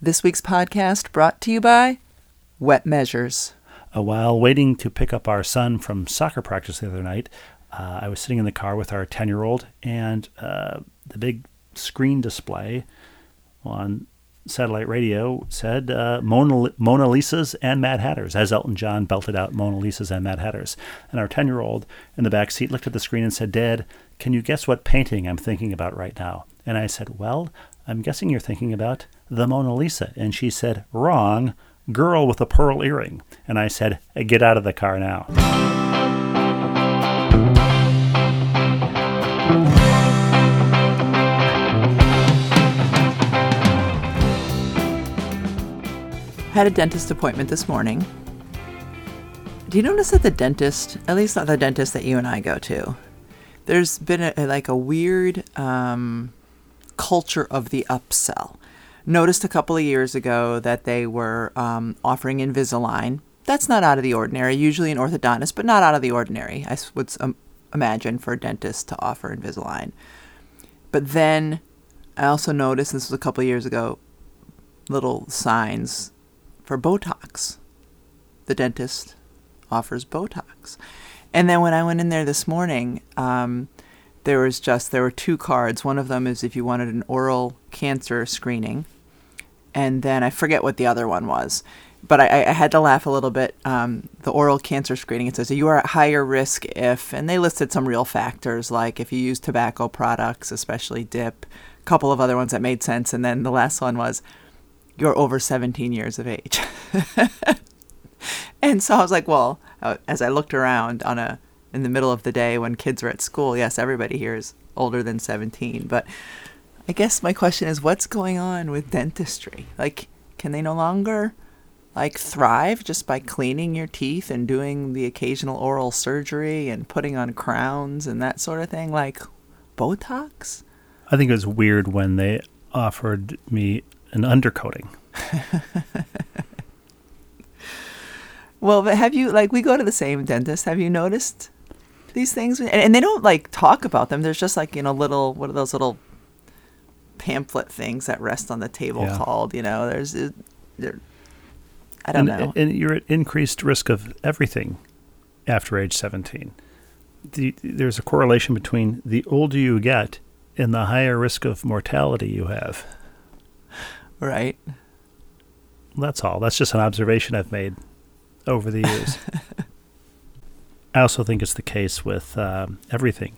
This week's podcast brought to you by Wet Measures. While waiting to pick up our son from soccer practice the other night, I was sitting in the car with our 10-year-old, and the big screen display on satellite radio said Mona Lisa's and Mad Hatters, as Elton John belted out Mona Lisa's and Mad Hatters. And our 10-year-old in the back seat looked at the screen and said, "Dad, can you guess what painting I'm thinking about right now?" And I said, "Well, I'm guessing you're thinking about the Mona Lisa." And she said, "Wrong, girl with a pearl earring." And I said, "Get out of the car now." Had a dentist appointment this morning. Do you notice that the dentist, at least not the dentist that you and I go to, there's been a weird culture of the upsell? Noticed a couple of years ago that they were offering Invisalign. That's not out of the ordinary. Usually an orthodontist, but not out of the ordinary, I would imagine, for a dentist to offer Invisalign. But then I also noticed, this was a couple of years ago, little signs for Botox. The dentist offers Botox. And then when I went in there this morning, there were two cards. One of them is if you wanted an oral cancer screening, and then I forget what the other one was, but I had to laugh a little bit. The oral cancer screening, it says you are at higher risk if, and they listed some real factors, like if you use tobacco products, especially dip, a couple of other ones that made sense, and then the last one was you're over 17 years of age. And so I was like, well, as I looked around in the middle of the day when kids are at school, yes, everybody here is older than 17. But I guess my question is, what's going on with dentistry? Like, can they no longer thrive just by cleaning your teeth and doing the occasional oral surgery and putting on crowns and that sort of thing, like Botox? I think it was weird when they offered me an undercoating. Well, but have you, we go to the same dentist. Have you noticed these things? And they don't, talk about them. There's just, little, what are those little pamphlet things that rest on the table called, I don't know. And you're at increased risk of everything after age 17. There's a correlation between the older you get and the higher risk of mortality you have. Right. That's all. That's just an observation I've made over the years. I also think it's the case with everything.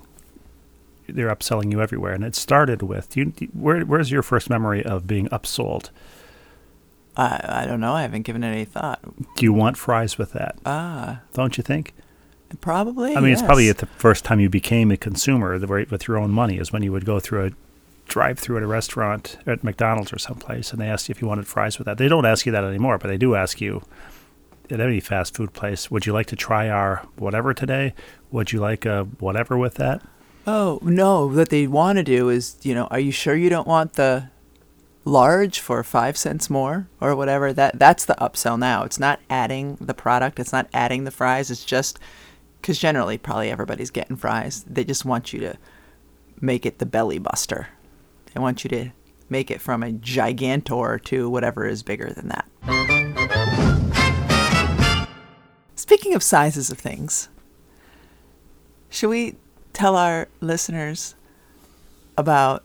They're upselling you everywhere. And it started with, where's your first memory of being upsold? I don't know. I haven't given it any thought. Do you want fries with that? Don't you think? Probably, I mean, yes. It's probably at the first time you became a consumer with your own money is when you would go through a drive-through at a restaurant at McDonald's or someplace, and they asked you if you wanted fries with that. They don't ask you that anymore, but they do ask you at any fast food place, would you like to try our whatever today? Would you like a whatever with that? Oh, no. What they want to do is, are you sure you don't want the large for 5 cents more or whatever? That's the upsell now. It's not adding the product. It's not adding the fries. It's just because generally probably everybody's getting fries. They just want you to make it the belly buster. They want you to make it from a gigantor to whatever is bigger than that. Speaking of sizes of things, should we tell our listeners about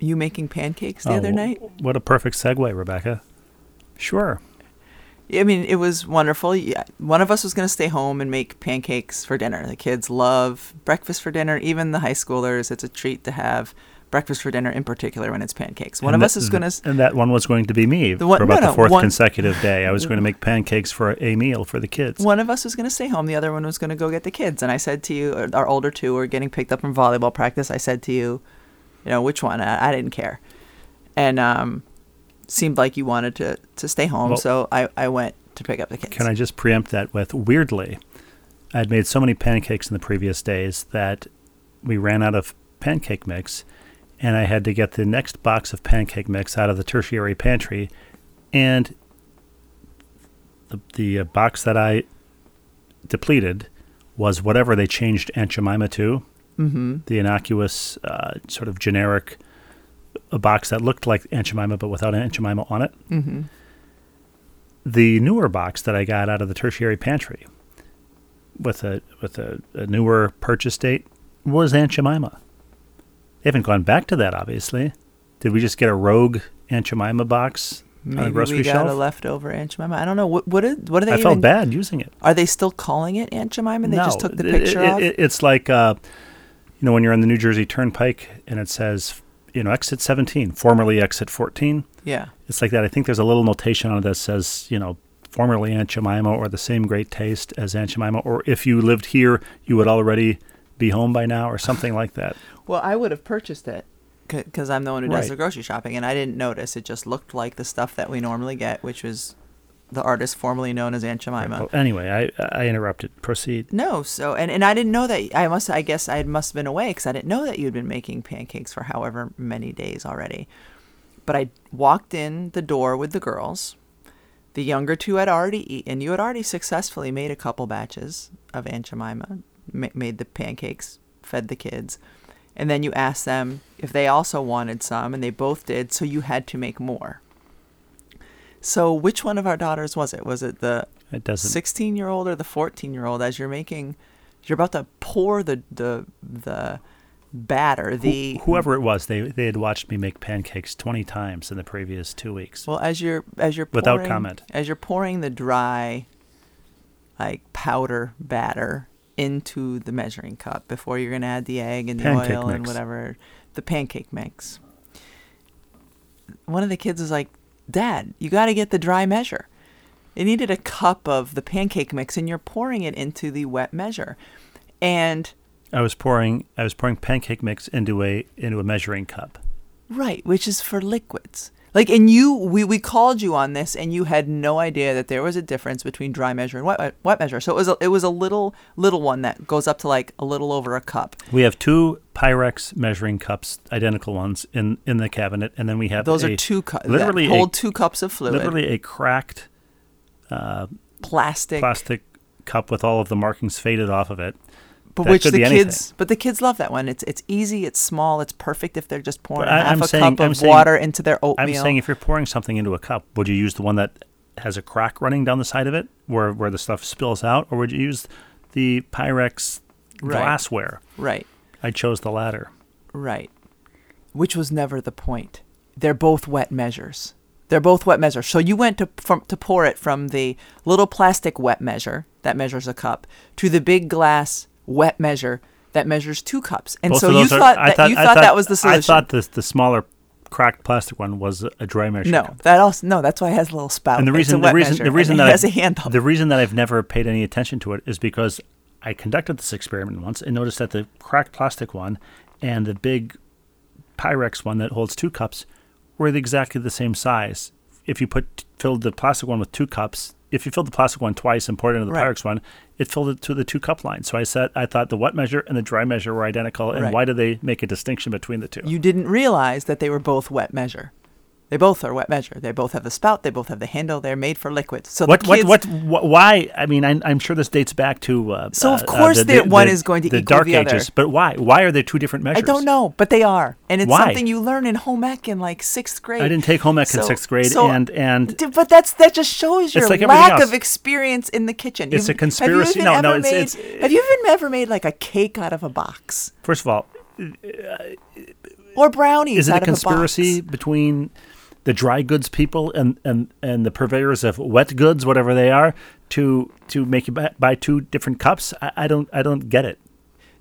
you making pancakes the other night? What a perfect segue, Rebecca. Sure. I mean, it was wonderful. Yeah. One of us was going to stay home and make pancakes for dinner. The kids love breakfast for dinner, even the high schoolers. It's a treat to have breakfast for dinner, in particular when it's pancakes. One of us is going to... And that one was going to be me for the fourth consecutive day. I was going to make pancakes for a meal for the kids. One of us was going to stay home. The other one was going to go get the kids. And I said to you, our older two were getting picked up from volleyball practice. I said to you, which one? I didn't care. And seemed like you wanted to stay home. Well, so I went to pick up the kids. Can I just preempt that with, weirdly, I'd made so many pancakes in the previous days that we ran out of pancake mix. And I had to get the next box of pancake mix out of the tertiary pantry. And the box that I depleted was whatever they changed Aunt Jemima to, the innocuous sort of generic a box that looked like Aunt Jemima, but without Aunt Jemima on it. Mm-hmm. The newer box that I got out of the tertiary pantry with a newer purchase date was Aunt Jemima. They haven't gone back to that, obviously. Did we just get a rogue Aunt Jemima box on the grocery shelf? Maybe we got a leftover Aunt Jemima. I don't know. What are they? I felt bad using it. Are they still calling it Aunt Jemima? And no, they just took the picture off? It's like, when you're on the New Jersey Turnpike and it says, exit 17, formerly exit 14. Yeah. It's like that. I think there's a little notation on it that says, formerly Aunt Jemima, or the same great taste as Aunt Jemima, or if you lived here, you would already be home by now, or something like that. Well, I would have purchased it because I'm the one who does the grocery shopping, and I didn't notice. It just looked like the stuff that we normally get, which was the artist formerly known as Aunt Jemima. Well, anyway, I interrupted. Proceed. No, so and I didn't know that. I must have been away because I didn't know that you'd been making pancakes for however many days already. But I walked in the door with the girls. The younger two had already eaten. You had already successfully made a couple batches of Aunt Jemima, made the pancakes, fed the kids. And then you asked them if they also wanted some, and they both did, so you had to make more. So which one of our daughters was it? Was it the 16-year-old or the 14-year-old? As you're making, you're about to pour the batter. Whoever it was, they had watched me make pancakes 20 times in the previous 2 weeks. Well, as you're pouring, without comment, as you're pouring the dry, like, powder batter into the measuring cup before you're going to add the egg and the pancake oil mix and whatever, the pancake mix. One of the kids was like, "Dad, you got to get the dry measure." It needed a cup of the pancake mix, and you're pouring it into the wet measure. And I was pouring pancake mix into a measuring cup. Right, which is for liquids. Like, and we called you on this, and you had no idea that there was a difference between dry measure and wet measure. So it was a little one that goes up to like a little over a cup. We have two Pyrex measuring cups, identical ones, in the cabinet, and then we have those are two cups. Literally, hold 2 cups of fluid. Literally a cracked plastic cup with all of the markings faded off of it. But which the kids love that one. It's easy, it's small, it's perfect if they're just pouring half a cup of water into their oatmeal. I'm saying, if you're pouring something into a cup, would you use the one that has a crack running down the side of it where the stuff spills out, or would you use the Pyrex glassware? Right. I chose the latter. Right. Which was never the point. They're both wet measures. So you went to pour it from the little plastic wet measure that measures a cup to the big glass wet measure that measures 2 cups. And both so you thought that was the solution. I thought the smaller cracked plastic one was a dry measure. No, cup. That's why it has a little spout. And the reason that it has a handle. The reason that I've never paid any attention to it is because I conducted this experiment once and noticed that the cracked plastic one and the big Pyrex one that holds 2 cups were exactly the same size. If you filled the plastic one with 2 cups, if you filled the plastic one twice and poured it into the Pyrex one, it filled it to the 2 cup line. So I thought the wet measure and the dry measure were identical. And why do they make a distinction between the two? You didn't realize that they were both wet measure. They both are wet measure. They both have the spout. They both have the handle. They're made for liquids. So why? I mean, I'm sure this dates back to. So of course, one is going to equal the other. The Dark Ages. But why? Why are there two different measures? I don't know, but they are, and it's something you learn in home ec in like 6th grade. I didn't take home ec in 6th grade, but that just shows your lack of experience in the kitchen. It's a conspiracy. Have you even ever made like a cake out of a box? First of all, or brownies. Is it a conspiracy between the dry goods people and the purveyors of wet goods, whatever they are, to make you buy 2 different cups? I don't get it.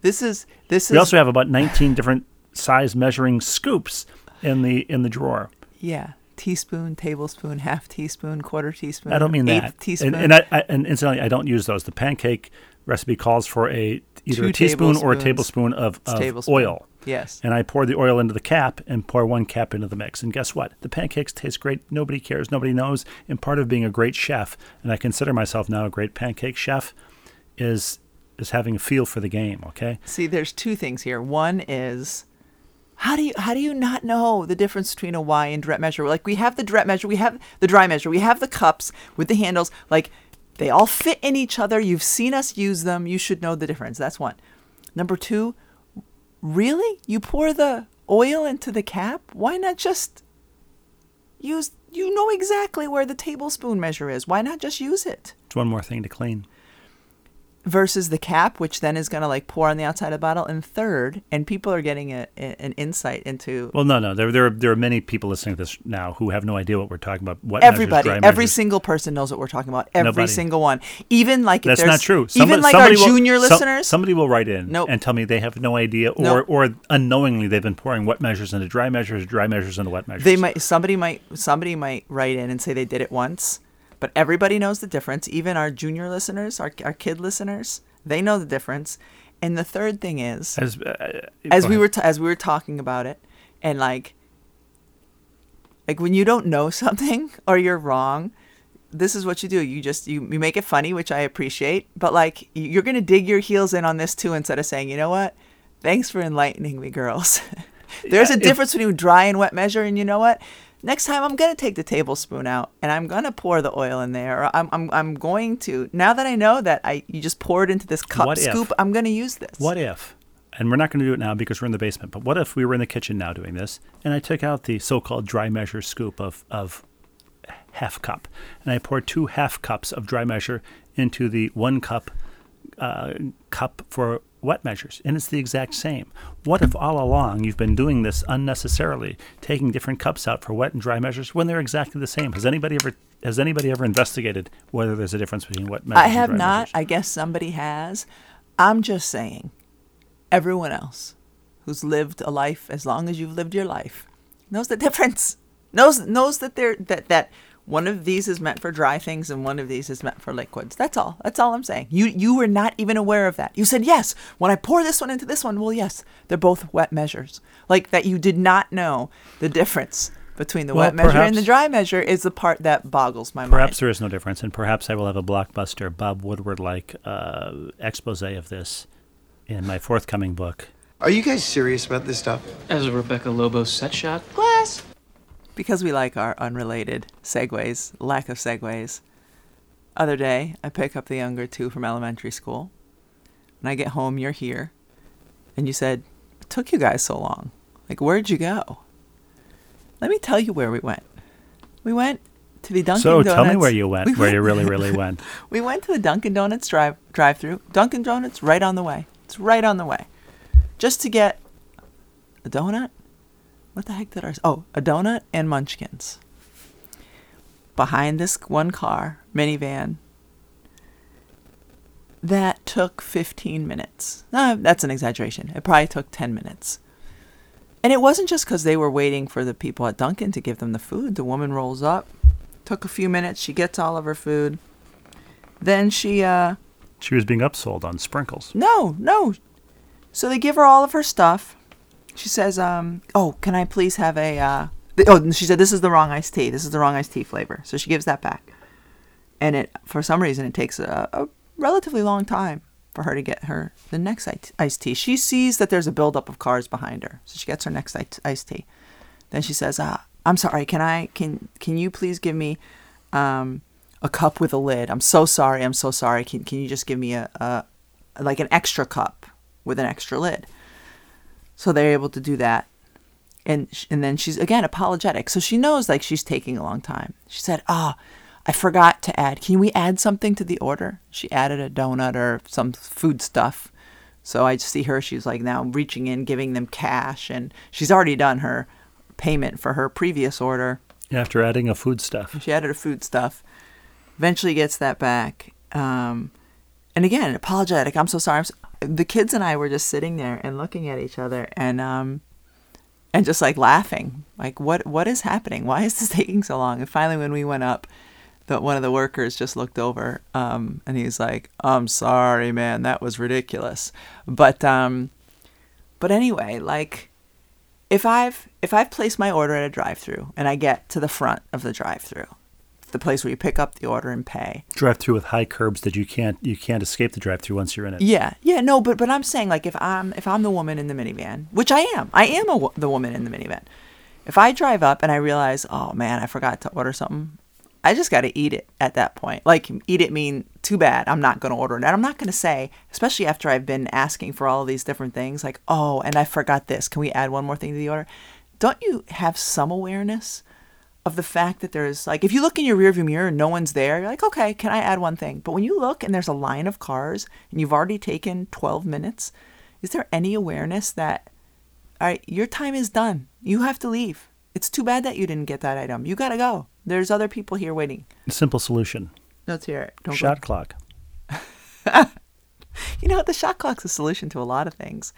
We also have about 19 different size measuring scoops in the drawer. Yeah, teaspoon, tablespoon, half teaspoon, quarter teaspoon. I don't mean that. Eighth teaspoon. And incidentally, I don't use those. The pancake recipe calls for either a teaspoon or a tablespoon of oil. Yes. And I pour the oil into the cap and pour 1 cap into the mix. And guess what? The pancakes taste great. Nobody cares. Nobody knows. And part of being a great chef, and I consider myself now a great pancake chef, is having a feel for the game, okay? See, there's 2 things here. One is, how do you not know the difference between a Y and direct measure? Like, we have the direct measure. We have the dry measure. We have the cups with the handles. Like, they all fit in each other. You've seen us use them. You should know the difference. That's 1. Number 2, really? You pour the oil into the cap? Why not just use, you know exactly where the tablespoon measure is. Why not just use it? It's one more thing to clean. Versus the cap, which then is going to like pour on the outside of the bottle. And third, and people are getting an insight into. Well, no, there are many people listening to this now who have no idea what we're talking about. What everybody, measures, every measures. Single person knows what we're talking about. Every Nobody. Single one, even like if that's not true. Even like our junior listeners, somebody will write in and tell me they have no idea, or or unknowingly they've been pouring wet measures into dry measures into wet measures. They might somebody might write in and say they did it once. But everybody knows the difference. Even our junior listeners, our kid listeners, they know the difference. And the third thing is, as we were talking about it, and like when you don't know something or you're wrong, this is what you do. You just you make it funny, which I appreciate. But like you're gonna dig your heels in on this too, instead of saying, you know what, thanks for enlightening me, girls. There's a difference between dry and wet measure, and you know what. Next time, I'm going to take the tablespoon out and I'm going to pour the oil in there. Or I'm going to, now that I know that you just pour it into this cup scoop, I'm going to use this. What if, and we're not going to do it now because we're in the basement, but what if we were in the kitchen now doing this and I took out the so-called dry measure scoop of half cup and I poured 2 half cups of dry measure into the 1 cup cup for wet measures, and it's the exact same. What if all along you've been doing this unnecessarily, taking different cups out for wet and dry measures when they're exactly the same? Has anybody ever investigated whether there's a difference between wet measures and dry measures? I have not. I guess somebody has. I'm just saying, everyone else who's lived a life as long as you've lived your life knows the difference. Knows that that one of these is meant for dry things and one of these is meant for liquids. That's all. That's all I'm saying. You were not even aware of that. You said, yes, when I pour this one into this one, well, yes, they're both wet measures. Like that you did not know the difference between the wet measure and the dry measure is the part that boggles my mind. Perhaps there is no difference, and perhaps I will have a blockbuster Bob Woodward-like expose of this in my forthcoming book. Are you guys serious about this stuff? As a Rebecca Lobo set shot. Glass! Because we like our unrelated segues, lack of segues. Other day, I pick up the younger 2 from elementary school. When I get home, you're here. And you said, it took you guys so long. Like, where'd you go? Let me tell you where we went. We went to the Dunkin' Donuts. So tell me where you went, where you really, really went. We went to the Dunkin' Donuts drive-thru. Dunkin' Donuts right on the way. It's right on the way. Just to get a donut. What the heck did a donut and munchkins. Behind this 1 car, minivan, that took 15 minutes. No, that's an exaggeration. It probably took 10 minutes. And it wasn't just because they were waiting for the people at Dunkin' to give them the food. The woman rolls up, took a few minutes, she gets all of her food. Then she was being upsold on sprinkles. No. So they give her all of her stuff. She says, can I please have a, she said, this is the wrong iced tea. This is the wrong iced tea flavor. So she gives that back. And it, for some reason, it takes a relatively long time for her to get her, the next iced tea. She sees that there's a buildup of cars behind her. So she gets her next iced tea. Then she says, I'm sorry, can you please give me, a cup with a lid? I'm so sorry. Can you just give me like an extra cup with an extra lid? So they're able to do that. And then she's, again, apologetic. So she knows, like, she's taking a long time. She said, I forgot to add. Can we add something to the order? She added a donut or some food stuff. So I see her. She's, like, now reaching in, giving them cash. And she's already done her payment for her previous order. After adding a food stuff. She added a food stuff. Eventually gets that back. And, again, apologetic. I'm so sorry. The kids and I were just sitting there and looking at each other and just like laughing, like what is happening? Why is this taking so long? And finally, when we went up, one of the workers just looked over and he's like, "I'm sorry, man, that was ridiculous." But anyway, like if I've placed my order at a drive-thru and I get to the front of the drive-thru, the place where you pick up the order and pay. Drive-through with high curbs that you can't escape the drive-through once you're in it. Yeah, no, but I'm saying like if I'm the woman in the minivan, which I am the woman in the minivan. If I drive up and I realize, oh man, I forgot to order something, I just got to eat it at that point. Like, eat it mean, too bad, I'm not going to order it. And I'm not going to say, especially after I've been asking for all of these different things, like, oh, and I forgot this. Can we add one more thing to the order? Don't you have some awareness of the fact that there's, like, if you look in your rearview mirror and no one's there, you're like, okay, can I add one thing? But when you look and there's a line of cars and you've already taken 12 minutes, is there any awareness that, all right, your time is done. You have to leave. It's too bad that you didn't get that item. You got to go. There's other people here waiting. Simple solution. Let's hear it. Don't shot clock. You know what? The shot clock's a solution to a lot of things.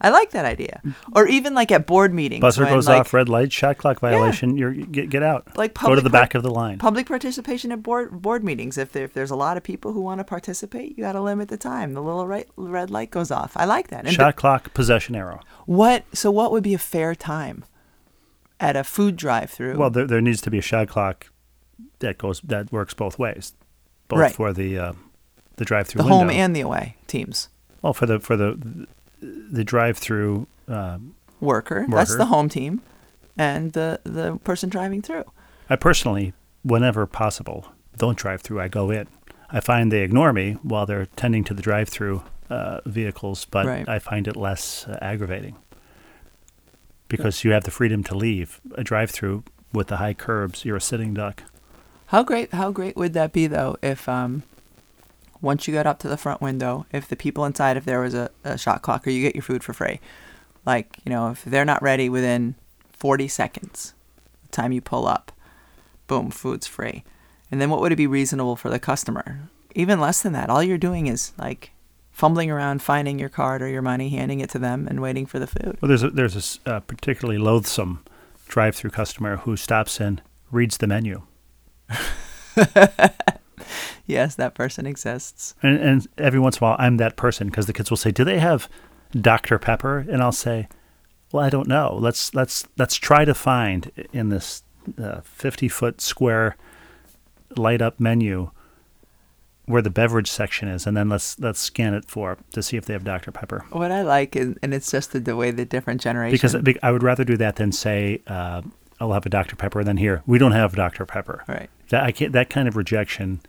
I like that idea. Or even like at board meetings. Buzzer goes off, red light, shot clock violation. Yeah. Get out. Like go to the back of the line. Public participation at board meetings. If there's a lot of people who want to participate, you got to limit the time. The little red light goes off. I like that. And shot clock, possession arrow. So what would be a fair time at a food drive-through? Well, there needs to be a shot clock that works both ways, both right. For the drive-through, the home and the away teams. Well, for the drive-through worker, that's the home team, and the person driving through. I personally, whenever possible, don't drive through. I go in. I find they ignore me while they're tending to the drive-through vehicles, but right. I find it less aggravating because you have the freedom to leave a drive-through with the high curbs. You're a sitting duck. How great would that be though if once you got up to the front window, if the people inside, if there was a shot clock, or you get your food for free, like, you know, if they're not ready within 40 seconds, the time you pull up, boom, food's free. And then what would it be reasonable for the customer? Even less than that. All you're doing is like fumbling around, finding your card or your money, handing it to them, and waiting for the food. Well, there's a particularly loathsome drive-through customer who stops and reads the menu. Yes, that person exists. And every once in a while, I'm that person because the kids will say, "Do they have Dr. Pepper?" And I'll say, "Well, I don't know. Let's try to find in this 50-foot square light-up menu where the beverage section is, and then let's scan it to see if they have Dr. Pepper." What I like is, and it's just the way the different generations. Because I would rather do that than say, "I'll have a Dr. Pepper," and then here, "We don't have Dr. Pepper." Right. That kind of rejection.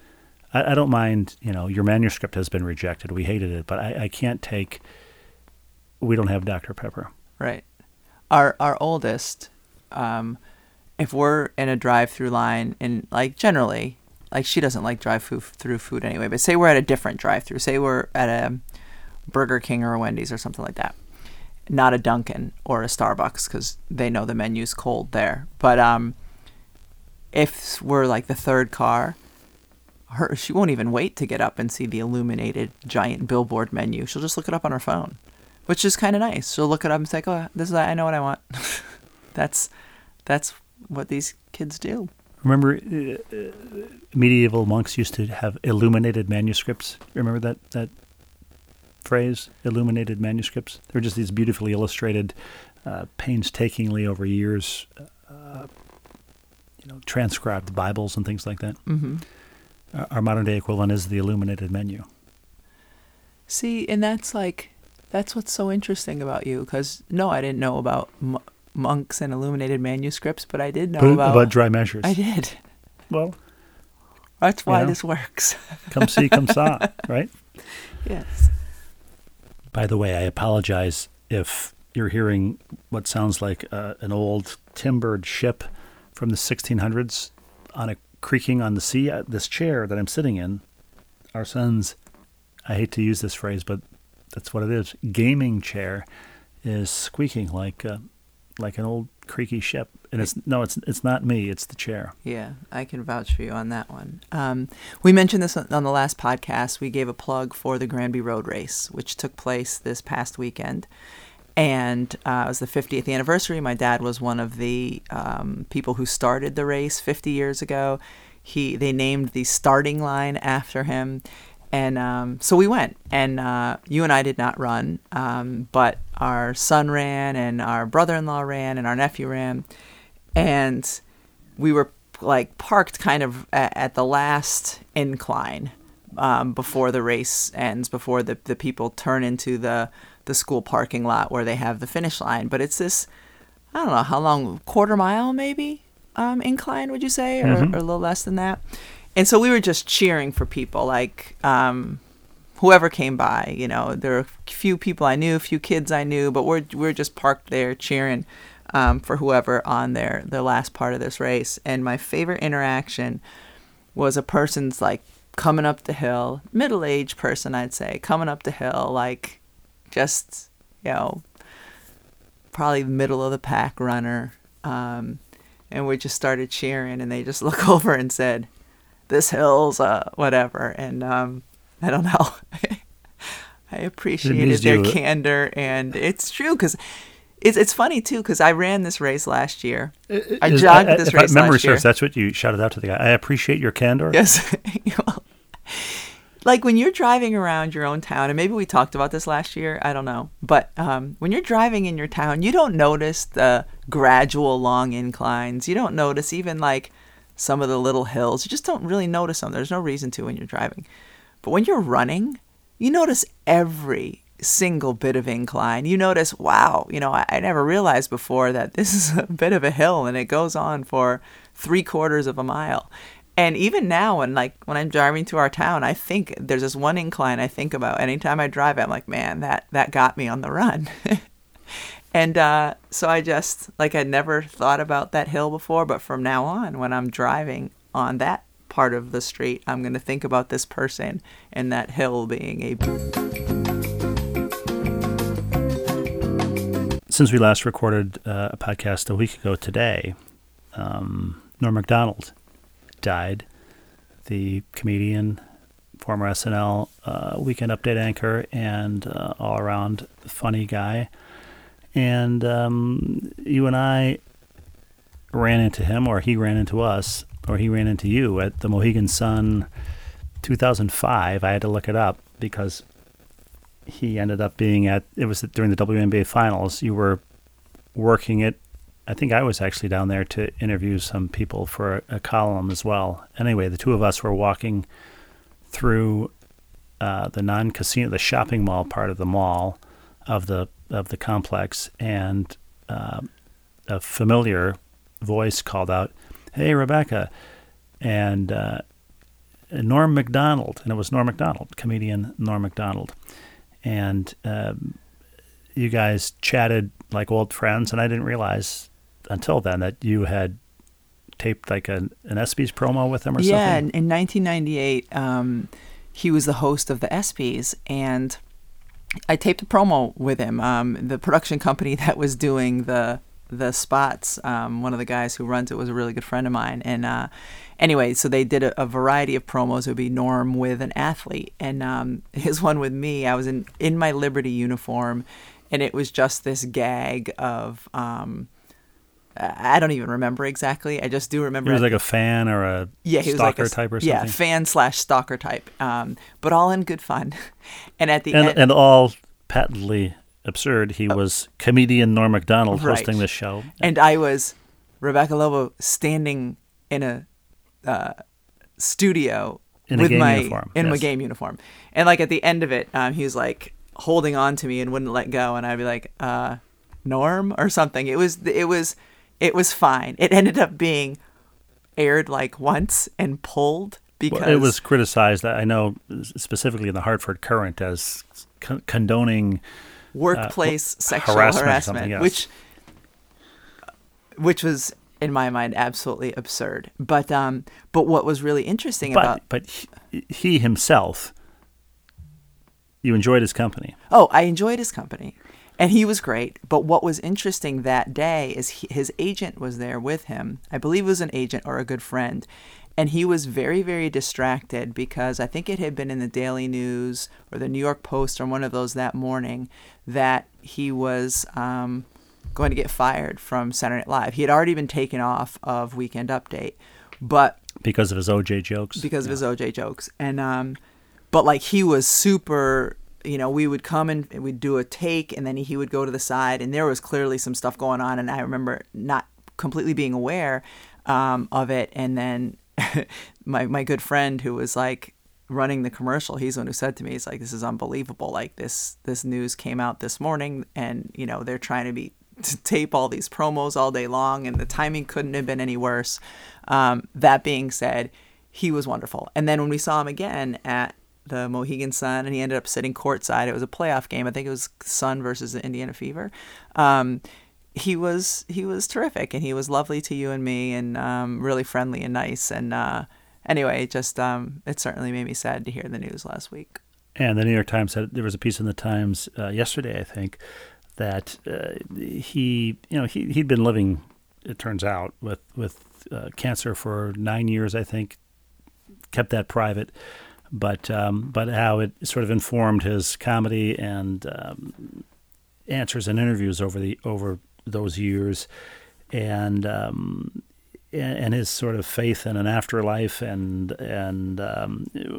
I don't mind, you know, your manuscript has been rejected. We hated it, but I can't take, "We don't have Dr. Pepper." Right. Our oldest, if we're in a drive-through line, and like generally, like she doesn't like drive-through food anyway, but say we're at a different drive-through, say we're at a Burger King or a Wendy's or something like that, not a Dunkin' or a Starbucks because they know the menu's cold there. But if we're like the third car, she won't even wait to get up and see the illuminated giant billboard menu. She'll just look it up on her phone, which is kind of nice. She'll look it up and say, like, "Oh, this is, I know what I want." That's what these kids do. Remember, medieval monks used to have illuminated manuscripts. Remember that phrase, illuminated manuscripts? They're just these beautifully illustrated, painstakingly over years, transcribed Bibles and things like that. Mm-hmm. Our modern-day equivalent is the illuminated menu. See, and that's what's so interesting about you, because, no, I didn't know about monks and illuminated manuscripts, but I did know about dry measures. I did. Well. That's why this works. Come see, come saw, right? Yes. By the way, I apologize if you're hearing what sounds like an old timbered ship from the 1600s on a creaking on the sea. This chair that I'm sitting in, our son's, I hate to use this phrase, but that's what it is, gaming chair, is squeaking like an old creaky ship. And it's not me, it's the chair. Yeah, I can vouch for you on that one. We mentioned this on the last podcast. We gave a plug for the Granby Road Race, which took place this past weekend. And it was the 50th anniversary. My dad was one of the people who started the race 50 years ago. They named the starting line after him. And so we went. And you and I did not run, but our son ran, and our brother-in-law ran, and our nephew ran. And we were like parked kind of at the last incline before the race ends, before the people turn into the school parking lot where they have the finish line. But it's this, I don't know how long, quarter mile maybe, incline, would you say, or a little less than that? And so we were just cheering for people, like whoever came by. You know, there were a few people I knew, a few kids I knew, but we're just parked there cheering for whoever on their last part of this race. And my favorite interaction was a person's like coming up the hill, middle-aged person, I'd say, coming up the hill, like just, you know, probably middle of the pack runner. And we just started cheering, and they just look over and said, "This hill's whatever." And I don't know. I appreciated their candor, and it's true because it's funny too because I ran this race last year. I jogged this race last year. If memory serves, that's what you shouted out to the guy. I appreciate your candor. Yes. Like when you're driving around your own town, and maybe we talked about this last year, I don't know. But when you're driving in your town, you don't notice the gradual long inclines. You don't notice even like some of the little hills. You just don't really notice them. There's no reason to when you're driving. But when you're running, you notice every single bit of incline. You notice, wow, you know, I never realized before that this is a bit of a hill and it goes on for 3/4 of a mile. And even now, when I'm driving through our town, I think there's this one incline I think about. Anytime I drive it, I'm like, man, that got me on the run. And so I just, like, I'd never thought about that hill before. But from now on, when I'm driving on that part of the street, I'm going to think about this person and that hill being a... Since we last recorded a podcast a week ago today, Norm MacDonald died, the comedian, former SNL Weekend Update anchor, and all-around funny guy. And you and I ran into him, or he ran into us, or he ran into you at the Mohegan Sun 2005. I had to look it up because he ended up being it was during the WNBA Finals. You were working it. I think I was actually down there to interview some people for a column as well. Anyway, the two of us were walking through the shopping mall part of the mall of the complex, and a familiar voice called out, "Hey, Rebecca," and Norm MacDonald, and it was Norm MacDonald, comedian Norm MacDonald, and you guys chatted like old friends, and I didn't realize until then that you had taped like an ESPYs promo with him or something. Yeah, in 1998, he was the host of the ESPYs, and I taped a promo with him. The production company that was doing the spots, one of the guys who runs it was a really good friend of mine. And anyway, so they did a variety of promos. It would be Norm with an athlete. And his one with me, I was in my Liberty uniform, and it was just this gag of... I don't even remember exactly. I just do remember. He was like a fan or a stalker type or something. Yeah, fan/stalker type. But all in good fun. And at the end. And all patently absurd. He was comedian Norm MacDonald hosting this show. And I was Rebecca Lobo standing in a studio in my game uniform. And like at the end of it, he was like holding on to me and wouldn't let go. And I'd be like, Norm or something. It was fine. It ended up being aired like once and pulled because... Well, it was criticized, I know, specifically in the Hartford Courant as condoning... workplace sexual harassment, yes. which was, in my mind, absolutely absurd. But what was really interesting about... But he himself, you enjoyed his company. Oh, I enjoyed his company. And he was great. But what was interesting that day is his agent was there with him. I believe it was an agent or a good friend. And he was very, very distracted because I think it had been in the Daily News or the New York Post or one of those that morning that he was going to get fired from Saturday Night Live. He had already been taken off of Weekend Update. But because of his OJ jokes. And but like he was super... You know, we would come and we'd do a take, and then he would go to the side, and there was clearly some stuff going on, and I remember not completely being aware of it. And then my good friend who was like running the commercial, he's the one who said to me, he's like, "This is unbelievable. Like this news came out this morning, and you know they're trying to be to tape all these promos all day long, and the timing couldn't have been any worse. That being said, he was wonderful. And then when we saw him again at the Mohegan Sun, and he ended up sitting courtside, it was a playoff game. I think it was Sun versus the Indiana Fever. He was terrific, and he was lovely to you and me, and really friendly and nice. And anyway, just it certainly made me sad to hear the news last week. And the New York Times said, there was a piece in the Times yesterday, I think, that he'd been living, it turns out, with cancer for 9 years, I think, kept that private, but how it sort of informed his comedy and answers and interviews over those years, and his sort of faith in an afterlife, and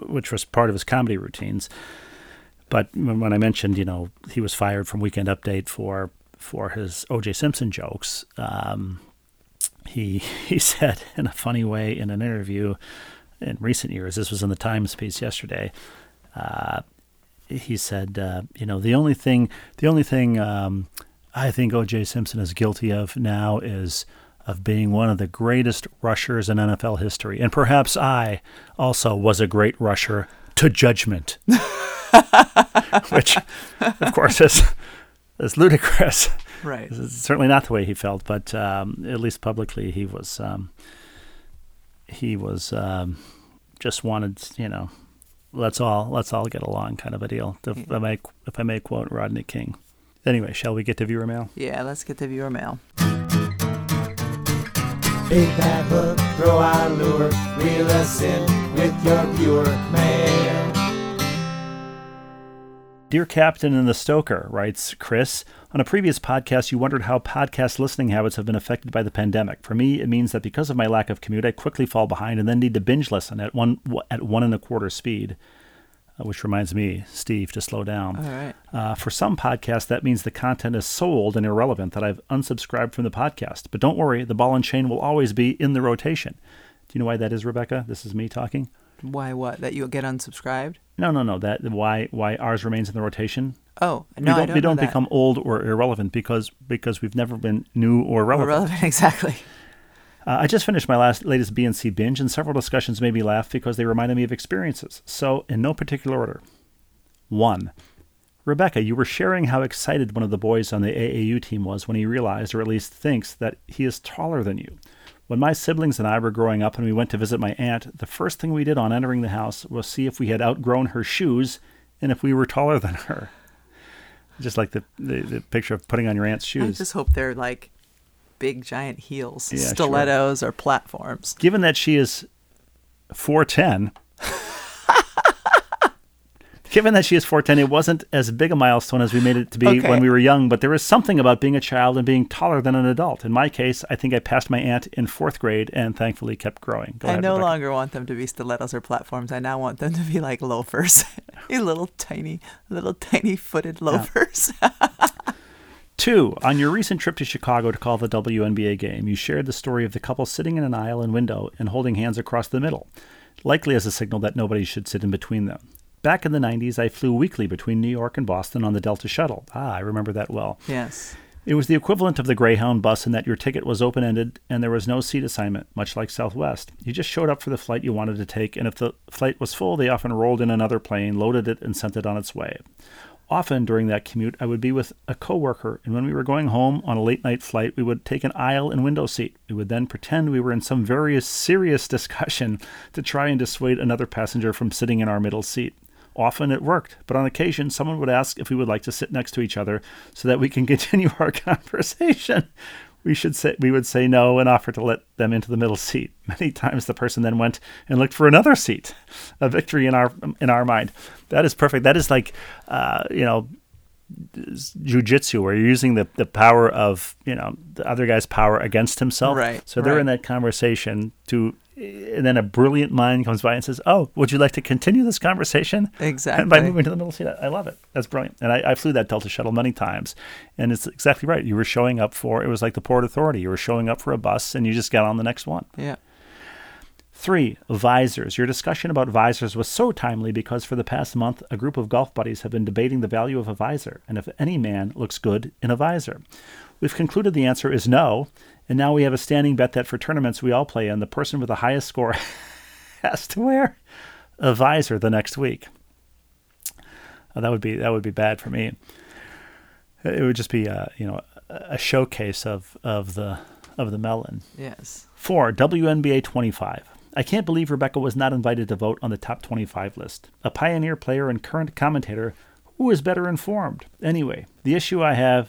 which was part of his comedy routines. But when I mentioned, he was fired from Weekend Update for his O.J. Simpson jokes, he said in a funny way in an interview in recent years, this was in the Times piece yesterday, he said, the only thing I think O.J. Simpson is guilty of now is of being one of the greatest rushers in NFL history. And perhaps I also was a great rusher to judgment. Which, of course, is ludicrous. Right. It's certainly not the way he felt, but at least publicly, he was just wanted, let's all get along kind of a deal. If I may quote Rodney King. Anyway, shall we get to viewer mail? Yeah, let's get to viewer mail. Big bad hook, throw our lure, reel us in with your viewer mail. Dear Captain and the Stoker, writes Chris, on a previous podcast, you wondered how podcast listening habits have been affected by the pandemic. For me, it means that because of my lack of commute, I quickly fall behind and then need to binge listen at one and a quarter speed, which reminds me, Steve, to slow down. All right. For some podcasts, that means the content is so old and irrelevant that I've unsubscribed from the podcast. But don't worry, the ball and chain will always be in the rotation. Do you know why that is, Rebecca? This is me talking. Why what? That you'll get unsubscribed? No. Why ours remains in the rotation? Oh, no, we don't become old or irrelevant because we've never been new or relevant. Exactly. I just finished my latest B&C binge, and several discussions made me laugh because they reminded me of experiences. So, in no particular order. 1. Rebecca, you were sharing how excited one of the boys on the AAU team was when he realized, or at least thinks, that he is taller than you. When my siblings and I were growing up and we went to visit my aunt, the first thing we did on entering the house was see if we had outgrown her shoes and if we were taller than her. Just like the picture of putting on your aunt's shoes. I just hope they're like big, giant heels, yeah, stilettos, sure. Or platforms. Given that she is 4'10", it wasn't as big a milestone as we made it to be when we were young, but there was something about being a child and being taller than an adult. In my case, I think I passed my aunt in 4th grade and thankfully kept growing. Go ahead, Rebecca. I no longer want them to be stilettos or platforms. I now want them to be like loafers. You little tiny footed loafers. Yeah. 2, on your recent trip to Chicago to call the WNBA game, you shared the story of the couple sitting in an aisle and window and holding hands across the middle, likely as a signal that nobody should sit in between them. Back in the 90s, I flew weekly between New York and Boston on the Delta Shuttle. I remember that well. Yes. It was the equivalent of the Greyhound bus in that your ticket was open-ended and there was no seat assignment, much like Southwest. You just showed up for the flight you wanted to take, and if the flight was full, they often rolled in another plane, loaded it, and sent it on its way. Often during that commute, I would be with a coworker, and when we were going home on a late-night flight, we would take an aisle and window seat. We would then pretend we were in some very serious discussion to try and dissuade another passenger from sitting in our middle seat. Often it worked, but on occasion, someone would ask if we would like to sit next to each other so that we can continue our conversation. We would say no and offer to let them into the middle seat. Many times the person then went and looked for another seat, a victory in our mind. That is perfect. That is like, jiu-jitsu, where you're using the power of, the other guy's power against himself. Right. So they're in that conversation and then a brilliant mind comes by and says, "Oh, would you like to continue this conversation?" Exactly. And by moving to the middle seat, I love it. That's brilliant. And I flew that Delta shuttle many times, and it's exactly right. You were showing up for, it was like the Port Authority. You were showing up for a bus, and you just got on the next one. Yeah. 3, visors. Your discussion about visors was so timely because for the past month, a group of golf buddies have been debating the value of a visor and if any man looks good in a visor. We've concluded the answer is no, and now we have a standing bet that for tournaments we all play in, the person with the highest score has to wear a visor the next week. That would be bad for me. It would just be a showcase of the melon. Yes. 4, WNBA 25. I can't believe Rebecca was not invited to vote on the top 25 list. A pioneer player and current commentator who is better informed. Anyway, the issue I have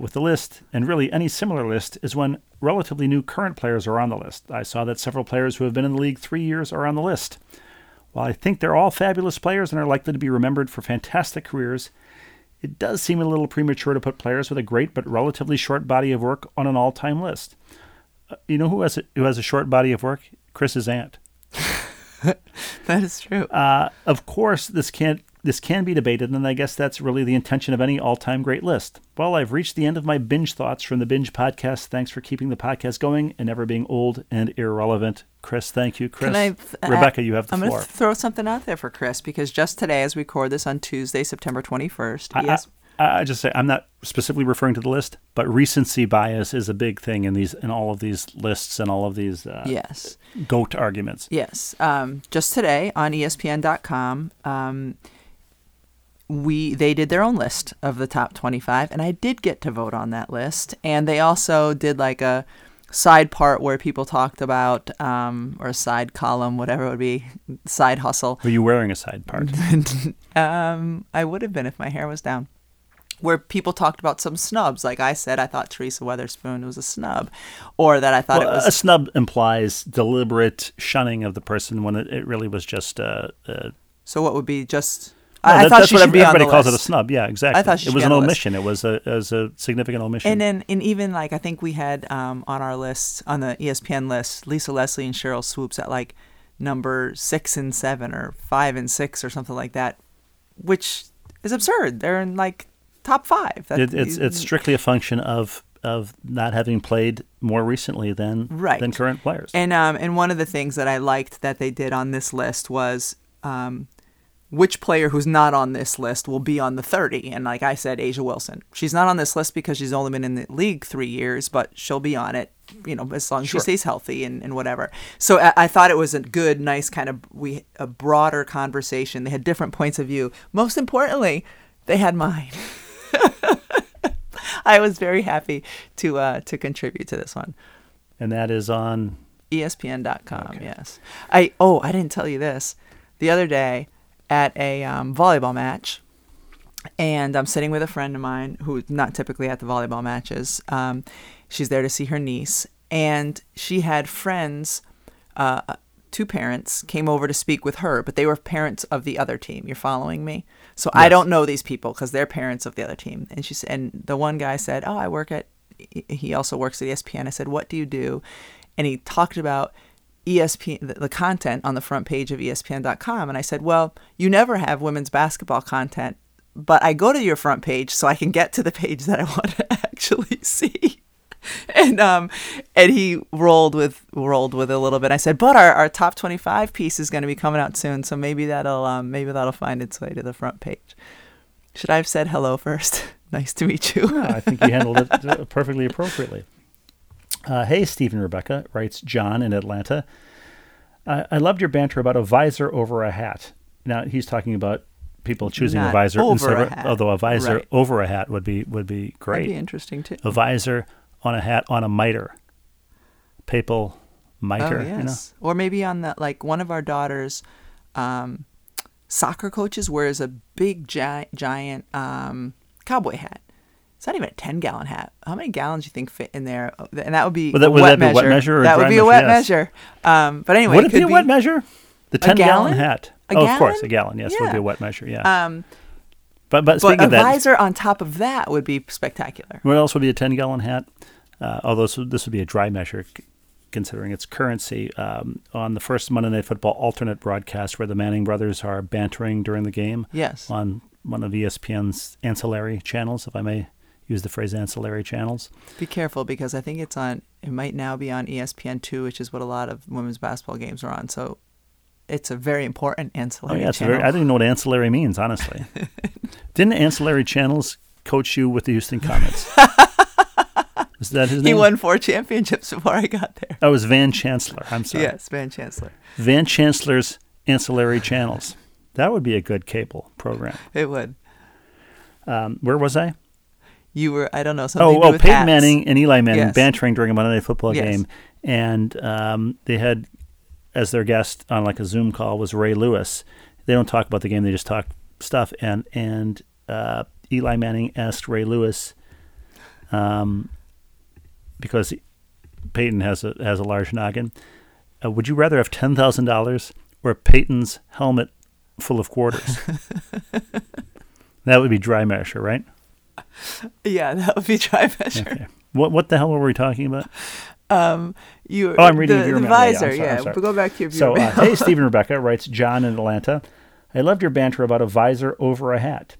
with the list, and really any similar list, is when relatively new current players are on the list. I saw that several players who have been in the league 3 years are on the list. While I think they're all fabulous players and are likely to be remembered for fantastic careers, it does seem a little premature to put players with a great but relatively short body of work on an all-time list. You know who has a short body of work? Chris's aunt. That is true. Of course, this can be debated, and I guess that's really the intention of any all-time great list. Well, I've reached the end of my binge thoughts from the Binge Podcast. Thanks for keeping the podcast going and never being old and irrelevant. Chris, thank you. Chris, Rebecca, you have the floor. I'm going to throw something out there for Chris, because just today, as we record this on Tuesday, September 21st. Yes. I just say, I'm not specifically referring to the list, but recency bias is a big thing in all of these lists and all of these GOAT arguments. Yes. Just today on ESPN.com, they did their own list of the top 25, and I did get to vote on that list. And they also did like a side part where people talked about, or a side column, whatever it would be, side hustle. Were you wearing a side part? I would have been if my hair was down. Where people talked about some snubs. Like I said, I thought Teresa Weatherspoon was a snub, or that I thought it was... A snub implies deliberate shunning of the person when it really was just... So what would be just... No, I thought that's she what should be on the list. Everybody calls it a snub. Yeah, exactly. I thought she should be on the list. It was a significant omission. And then, I think we had on our list, on the ESPN list, Lisa Leslie and Cheryl Swoops at like number 6 and 7 or 5 and 6 or something like that, which is absurd. They're in like top 5. It's strictly a function of not having played more recently than current players. And one of the things that I liked that they did on this list was... which player who's not on this list will be on the 30. And like I said, Asia Wilson. She's not on this list because she's only been in the league 3 years, but she'll be on it, as long as she stays healthy and whatever. So I thought it was a good, nice kind of a broader conversation. They had different points of view. Most importantly, they had mine. I was very happy to contribute to this one. And that is on? ESPN.com, okay. Yes. I didn't tell you this. The other day... at a volleyball match, and I'm sitting with a friend of mine who's not typically at the volleyball matches. She's there to see her niece, and she had friends, two parents, came over to speak with her, but they were parents of the other team. You're following me? So yes. I don't know these people because they're parents of the other team. And she said, and the one guy said, oh, he also works at ESPN. I said, what do you do? And he talked about ESPN, the content on the front page of ESPN.com. And I said, well, you never have women's basketball content, but I go to your front page so I can get to the page that I want to actually see. And he rolled with a little bit. I said, but our top 25 piece is going to be coming out soon. So maybe that'll find its way to the front page. Should I have said hello first? Nice to meet you. No, I think you handled it perfectly appropriately. Hey, Stephen Rebecca, writes John in Atlanta. I loved your banter about a visor over a hat. Now, he's talking about people choosing a visor instead of a hat. Although a visor over a hat would be great. That'd be interesting, too. A visor on a hat on a miter. Papal miter. Oh, yes. Or maybe on one of our daughters' soccer coaches wears a big, giant cowboy hat. It's not even a 10-gallon hat. How many gallons do you think fit in there? And that would be a wet measure. That would be a wet measure. But anyway, would it be a wet measure? The 10-gallon hat. Of course, a gallon. Yes, would be a wet measure. Yeah. But speaking of that, a visor on top of that would be spectacular. What else would be a 10-gallon hat? Although this would be a dry measure, considering its currency. On the first Monday Night Football alternate broadcast, where the Manning brothers are bantering during the game. Yes. On one of ESPN's ancillary channels, if I may. Use the phrase ancillary channels. Be careful, because I think it might now be on ESPN2, which is what a lot of women's basketball games are on. So it's a very important ancillary channel. I didn't know what ancillary means, honestly. Didn't ancillary channels coach you with the Houston Comets? Is that his name? He won 4 championships before I got there. Oh, it was Van Chancellor. I'm sorry. Yes, Van Chancellor. Van Chancellor's Ancillary Channels. That would be a good cable program. It would. Where was I? You were, I don't know, something to do with Peyton hats. Manning and Eli Manning bantering during a Monday Night Football game. And they had, as their guest on like a Zoom call, was Ray Lewis. They don't talk about the game. They just talk stuff. And Eli Manning asked Ray Lewis, because Peyton has a large noggin, would you rather have $10,000 or Peyton's helmet full of quarters? That would be dry measure, right? Yeah, that would be dry measure. Okay. What the hell were we talking about? I'm reading your mail. Advisor, sorry. We'll go back to your mail. Hey, Stephen Rebecca, writes John in Atlanta. I loved your banter about a visor over a hat.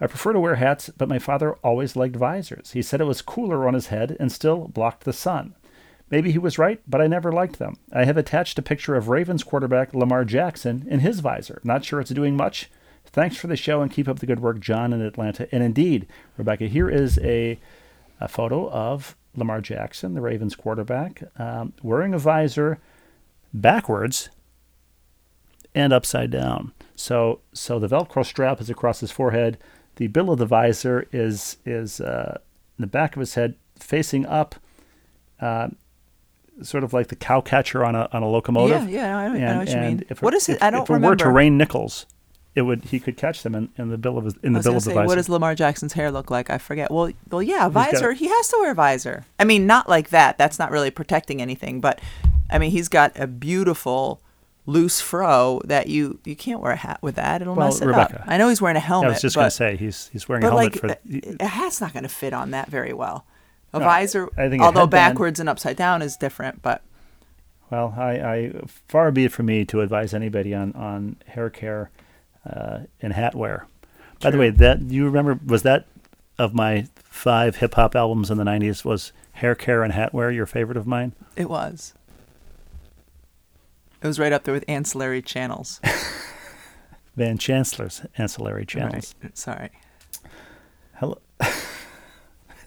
I prefer to wear hats, but my father always liked visors. He said it was cooler on his head and still blocked the sun. Maybe he was right, but I never liked them. I have attached a picture of Ravens quarterback Lamar Jackson in his visor. Not sure it's doing much. Thanks for the show and keep up the good work, John in Atlanta. And indeed, Rebecca, here is a photo of Lamar Jackson, the Ravens quarterback, wearing a visor backwards and upside down. So the Velcro strap is across his forehead. The bill of the visor is in the back of his head, facing up, sort of like the cow catcher on a locomotive. Yeah, I know what you mean. What is it? I don't remember. If it were Terrain Nichols, he could catch them in the bill of the visor. What does Lamar Jackson's hair look like? I forget. Well, yeah, visor. He has to wear a visor. I mean, not like that. That's not really protecting anything. But I mean, he's got a beautiful loose fro that you can't wear a hat with that. It'll mess it Rebecca, up. I know he's wearing a helmet. I was just going to say he's wearing a helmet. But a hat's not going to fit on that very well. A visor, I think, although backwards and upside down is different, but. Well, I far be it from me to advise anybody on hair care. And hat wear. True. By the way, that you remember, was that of my 5 hip hop albums in the 90s, was Hair Care and Hat Wear your favorite of mine? It was. It was right up there with Ancillary Channels. Van Chancellor's Ancillary Channels. Right. Sorry. Hello.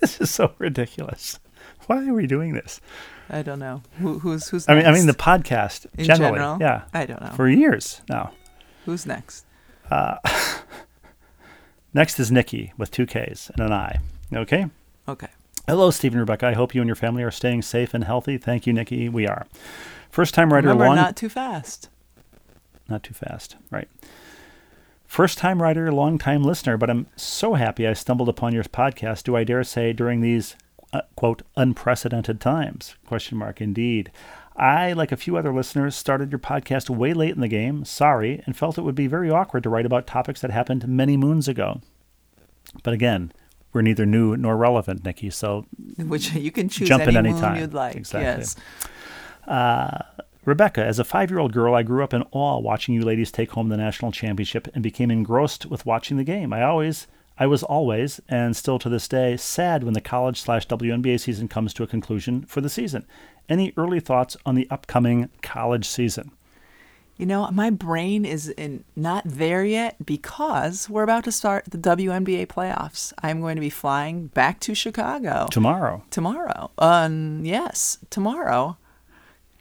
This is so ridiculous. Why are we doing this? I don't know. Who's next? I mean the podcast in general. Yeah. I don't know. For years now. Who's next? Next is Nikki with 2 Ks and an I. Okay? Okay. Hello, Stephen Rebecca. I hope you and your family are staying safe and healthy. Thank you, Nikki. We are. First-time writer Remember, not too fast. Not too fast. Right. First-time writer, long-time listener, but I'm so happy I stumbled upon your podcast, do I dare say, during these, quote, unprecedented times, ? Indeed. I, like a few other listeners, started your podcast way late in the game, sorry, and felt it would be very awkward to write about topics that happened many moons ago. But again, we're neither new nor relevant, Nikki, so which you can choose jump in any time you'd like. Exactly. Yes. Rebecca, as a 5-year-old girl, I grew up in awe watching you ladies take home the national championship and became engrossed with watching the game. I was always, and still to this day, sad when the college/WNBA season comes to a conclusion for the season. Any early thoughts on the upcoming college season? You know, my brain is not there yet because we're about to start the WNBA playoffs. I'm going to be flying back to Chicago. Tomorrow. Yes, tomorrow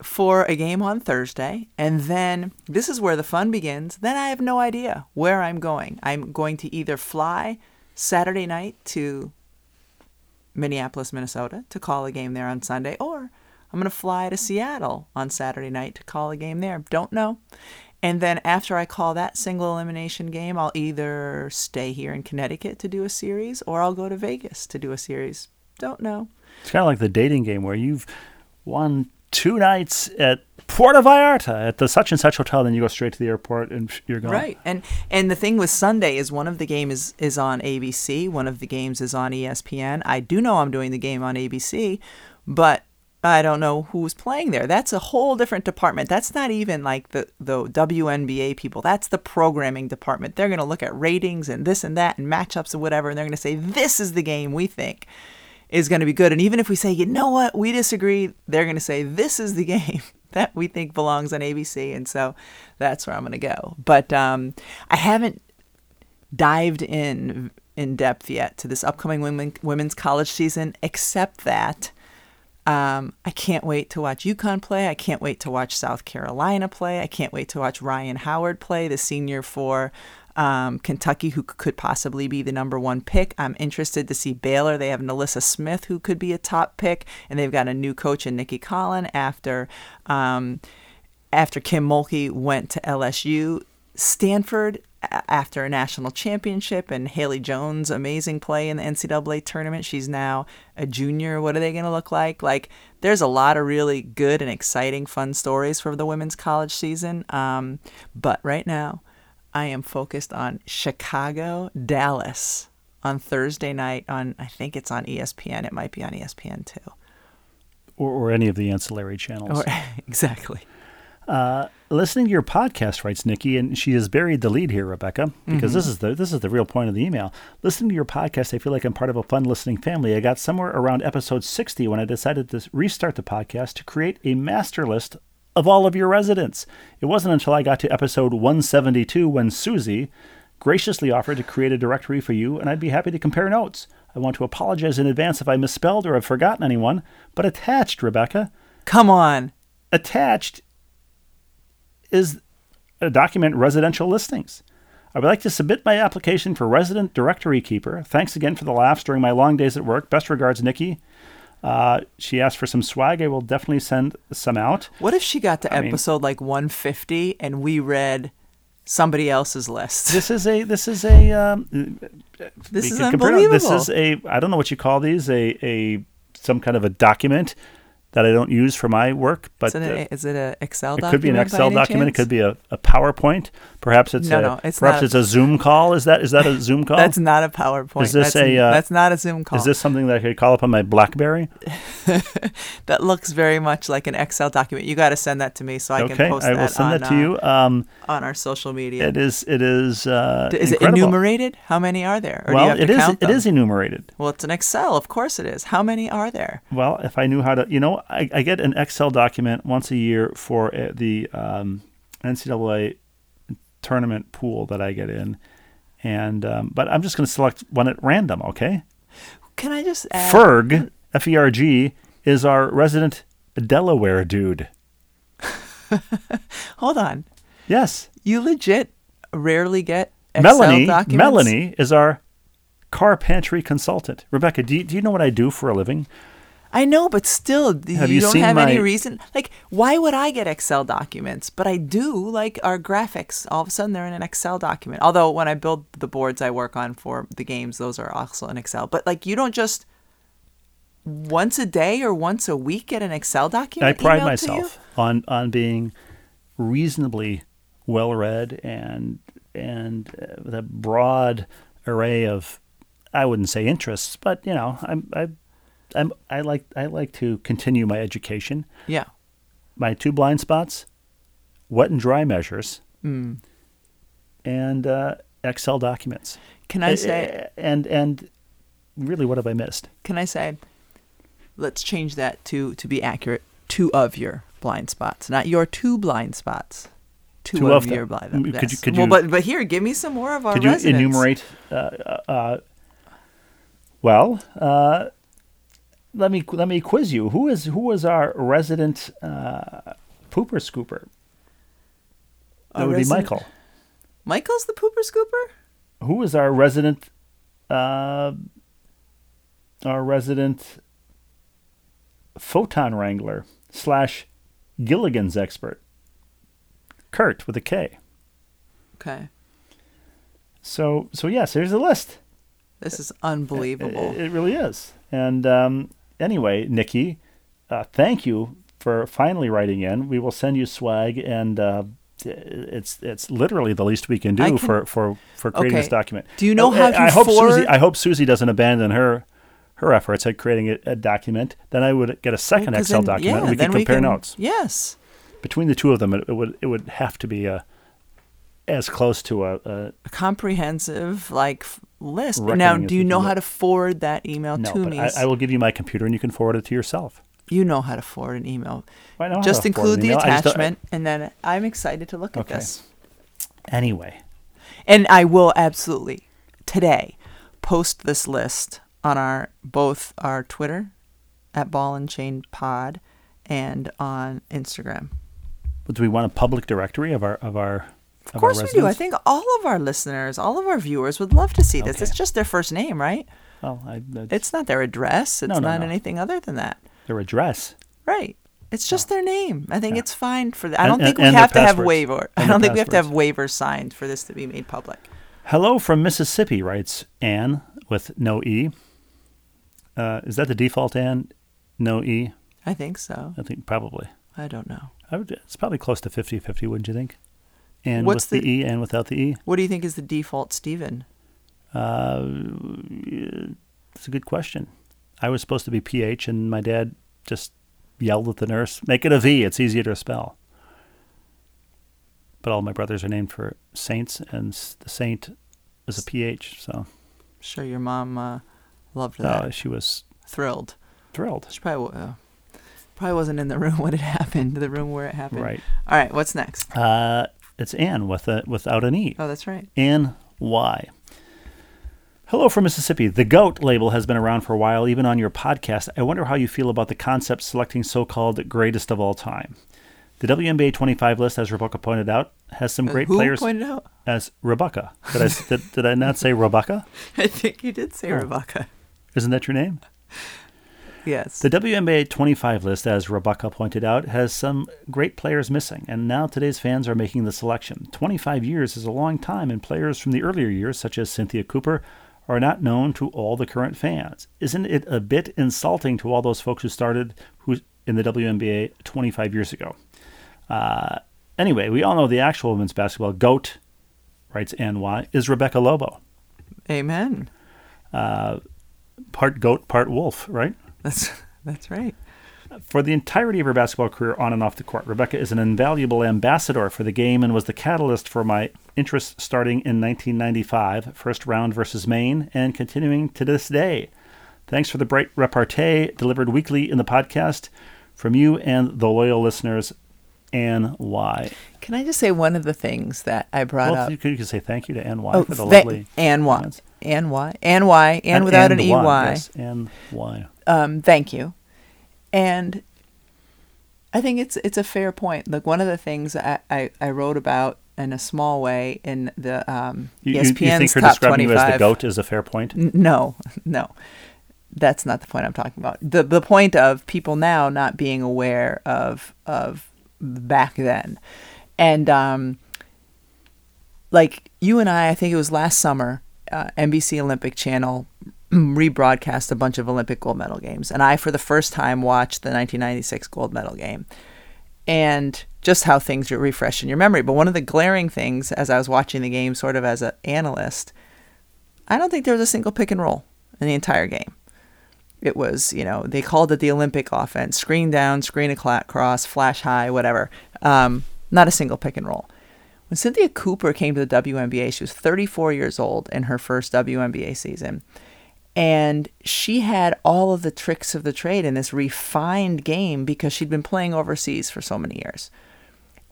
for a game on Thursday. And then this is where the fun begins. Then I have no idea where I'm going. I'm going to either fly Saturday night to Minneapolis, Minnesota to call a game there on Sunday, or I'm going to fly to Seattle on Saturday night to call a game there. Don't know. And then after I call that single elimination game, I'll either stay here in Connecticut to do a series, or I'll go to Vegas to do a series. Don't know. It's kind of like the dating game where you've won 2 nights at Puerto Vallarta at the such and such hotel, then you go straight to the airport and you're gone. Right. And the thing with Sunday is one of the games is on ABC, one of the games is on ESPN. I do know I'm doing the game on ABC, but I don't know who's playing there. That's a whole different department. That's not even like the WNBA people. That's the programming department. They're going to look at ratings and this and that and matchups and whatever, and they're going to say, this is the game we think is going to be good. And even if we say, you know what, we disagree, they're going to say, this is the game that we think belongs on ABC. And so that's where I'm going to go. But I haven't dived in in depth yet to this upcoming women's college season, except that I can't wait to watch UConn play. I can't wait to watch South Carolina play. I can't wait to watch Ryan Howard play, the senior for Kentucky, who could possibly be the number 1 pick. I'm interested to see Baylor. They have Nalissa Smith, who could be a top pick, and they've got a new coach in Nikki Collin after Kim Mulkey went to LSU. Stanford, after a national championship and Haley Jones' amazing play in the NCAA tournament, she's now a junior. What are they going to look like? Like, there's a lot of really good and exciting, fun stories for the women's college season. But right now, I am focused on Chicago, Dallas on Thursday night on, I think it's on ESPN. It might be on ESPN too. Or any of the ancillary channels. Or, exactly. Listening to your podcast, writes Nikki, and she has buried the lead here, Rebecca, because this is the real point of the email. Listening to your podcast, I feel like I'm part of a fun listening family. I got somewhere around episode 60 when I decided to restart the podcast to create a master list of all of your residents. It wasn't until I got to episode 172 when Susie graciously offered to create a directory for you, and I'd be happy to compare notes. I want to apologize in advance if I misspelled or have forgotten anyone, but attached, Rebecca. Come on. Attached is a document, residential listings. I would like to submit my application for resident directory keeper. Thanks again for the laughs during my long days at work. Best regards, Nikki. She asked for some swag. I will definitely send some out. What if she got to episode 150 and we read somebody else's list? This is unbelievable. I don't know what you call these, some kind of a document that I don't use for my work, but is it an Excel document? It could be an Excel document. Chance? It could be a PowerPoint. Perhaps it's it's a Zoom call. Is that a Zoom call? That's not a PowerPoint. That's not a Zoom call. Is this something that I could call up on my BlackBerry? That looks very much like an Excel document. You got to send that to me so I can post that. Okay, I will send that to you on our social media. It is. Is it enumerated? How many are there? Or do you have to count them? It is enumerated. Well, it's an Excel. Of course, it is. How many are there? Well, if I knew how to, I get an Excel document once a year for the NCAA tournament pool that I get in, and but I'm just going to select one at random. Okay. Can I just add? Ferg, F-E-R-G, is our resident Delaware dude. Hold on. Yes. You legit rarely get Excel documents. Melanie is our car pantry consultant. Rebecca, do you know what I do for a living? I know, but still, you don't have any reason. Like, why would I get Excel documents? But I do. Like, our graphics, all of a sudden, they're in an Excel document. Although, when I build the boards I work on for the games, those are also in Excel. But, like, you don't just once a day or once a week get an Excel document? I pride myself on being reasonably well-read and with a broad array of, I wouldn't say interests, but, I like to continue my education. Yeah. My two blind spots, wet and dry measures, and Excel documents. Can I say? And really, what have I missed? Can I say, let's change that to be accurate, two of your blind spots, not your two blind spots. Two of your blind spots. Could you, but here, give me some more of our residents. Could you enumerate? Let me quiz you. Who is our resident pooper scooper? That would be Michael. Michael's the pooper scooper? Who is our resident photon wrangler / Gilligan's expert? Kurt with a K. Okay. So yes, here's the list. This is unbelievable. It really is. And anyway, Nikki, thank you for finally writing in. We will send you swag, and it's literally the least we can do for creating this document. Do you know how to I hope Susie doesn't abandon her efforts at creating a document. Then I would get a second Excel document, and we could compare notes. Yes. Between the two of them, it would have to be as close to a comprehensive list. Now, do you know how to forward that email to me? I will give you my computer, and you can forward it to yourself. You know how to forward an email. I know. Just include the attachment, and then I'm excited to look at this. Anyway. And I will absolutely, today, post this list on both our Twitter at Ball and Chain Pod and on Instagram. But do we want a public directory of our? Of course we do. I think all of our listeners, all of our viewers would love to see this. Okay. It's just their first name, right? Well, it's not their address. It's not anything other than that. Their address. Right. It's just their name. I think it's fine for that. I don't think we have to have waivers signed for this to be made public. Hello from Mississippi, writes Ann with no E. Is that the default Ann? No E? I think so. I think probably. I don't know. It's probably close to 50-50, wouldn't you think? And what's with the E and without the E. What do you think is the default Stephen? It's a good question. I was supposed to be PH, and my dad just yelled at the nurse, make it a V, it's easier to spell. But all my brothers are named for saints, and the saint is a PH. So, sure, your mom loved that. She was thrilled. She probably wasn't in the room when it happened. The room where it happened. Right. All right. What's next? It's Ann without an E. Oh, that's right. Ann Y. Hello from Mississippi. The GOAT label has been around for a while, even on your podcast. I wonder how you feel about the concept selecting so-called greatest of all time. The WNBA 25 list, as Rebecca pointed out, has some great players. Who pointed out? As Rebecca. Did I not say Rebecca? I think you did say Rebecca. Isn't that your name? Yes. The WNBA 25 list, as Rebecca pointed out, has some great players missing, and now today's fans are making the selection. 25 years is a long time, and players from the earlier years, such as Cynthia Cooper, are not known to all the current fans. Isn't it a bit insulting to all those folks who started in the WNBA 25 years ago? Anyway, we all know the actual women's basketball GOAT, writes NY, is Rebecca Lobo. Amen. Part goat, part wolf, right? That's right. For the entirety of her basketball career on and off the court, Rebecca is an invaluable ambassador for the game and was the catalyst for my interest starting in 1995, first round versus Maine, and continuing to this day. Thanks for the bright repartee delivered weekly in the podcast from you and the loyal listeners, NY. Can I just say one of the things that I brought up? You can say thank you to NY for the lovely... NY, and without an EY. Yes, NY. Thank you. And I think it's a fair point. Look, one of the things I wrote about in a small way in the ESPN's top 25. You think her describing you as the GOAT is a fair point? No. That's not the point I'm talking about. The point of people now not being aware of back then. And like you and I think it was last summer, NBC Olympic Channel rebroadcast a bunch of Olympic gold medal games. And I, for the first time, watched the 1996 gold medal game and just how things refresh in your memory. But one of the glaring things as I was watching the game, sort of as an analyst, I don't think there was a single pick and roll in the entire game. It was, they called it the Olympic offense, screen down, screen across, flash high, whatever. Not a single pick and roll. When Cynthia Cooper came to the WNBA, she was 34 years old in her first WNBA season. And she had all of the tricks of the trade in this refined game because she'd been playing overseas for so many years.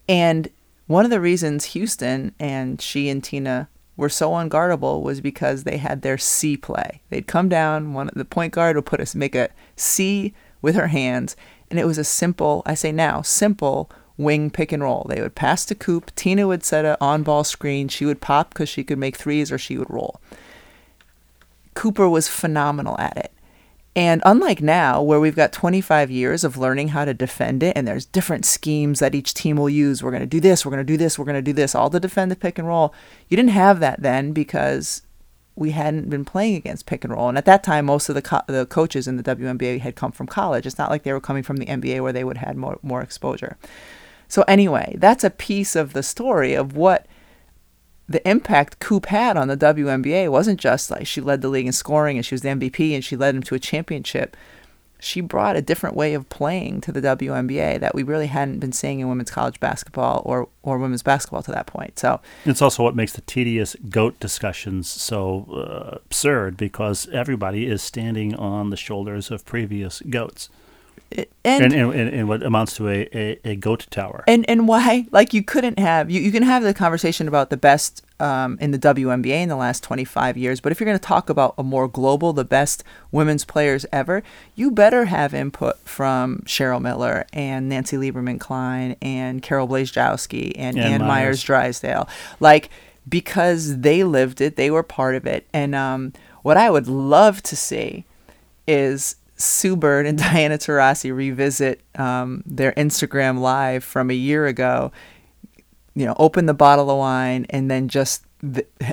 And one of the reasons Houston and she and Tina were so unguardable was because they had their C play. They'd come down, the point guard would make a C with her hands, and it was a simple wing pick and roll. They would pass to Coop, Tina would set an on-ball screen, she would pop because she could make threes or she would roll. Cooper was phenomenal at it. And unlike now, where we've got 25 years of learning how to defend it, and there's different schemes that each team will use. We're going to do this, we're going to do this, we're going to do this, all to defend the pick and roll. You didn't have that then because we hadn't been playing against pick and roll. And at that time, most of the coaches in the WNBA had come from college. It's not like they were coming from the NBA where they would have had more exposure. So anyway, that's a piece of the story of what the impact Coop had on the WNBA wasn't just like she led the league in scoring and she was the MVP and she led them to a championship. She brought a different way of playing to the WNBA that we really hadn't been seeing in women's college basketball or women's basketball to that point. So it's also what makes the tedious GOAT discussions so absurd because everybody is standing on the shoulders of previous GOATs. And what amounts to a goat tower. And why, like you can have the conversation about the best in the WNBA in the last 25 years. But if you're going to talk about a more global, the best women's players ever, you better have input from Cheryl Miller and Nancy Lieberman-Klein and Carol Blazejowski and Ann Myers-Drysdale. Like, because they lived it, they were part of it. And what I would love to see is Sue Bird and Diana Taurasi revisit their Instagram Live from a year ago. You know, open the bottle of wine and then just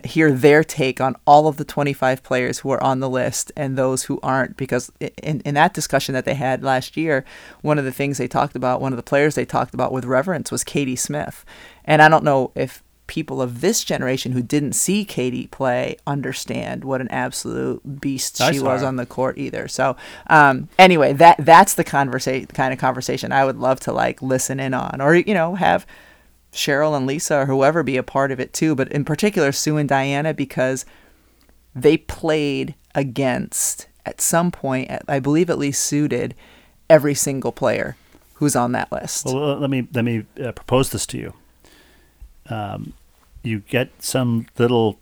hear their take on all of the 25 players who are on the list and those who aren't. Because in that discussion that they had last year, one of the things they talked about, one of the players they talked about with reverence was Katie Smith. And I don't know if people of this generation who didn't see Katie play understand what an absolute beast she was on the court either. So anyway, that's the kind of conversation I would love to like listen in on, or, you know, have Cheryl and Lisa or whoever be a part of it too, but in particular Sue and Diana, because they played against, at some point, I believe at least Sue did, every single player who's on that list. Well, let me propose this to you. You get some little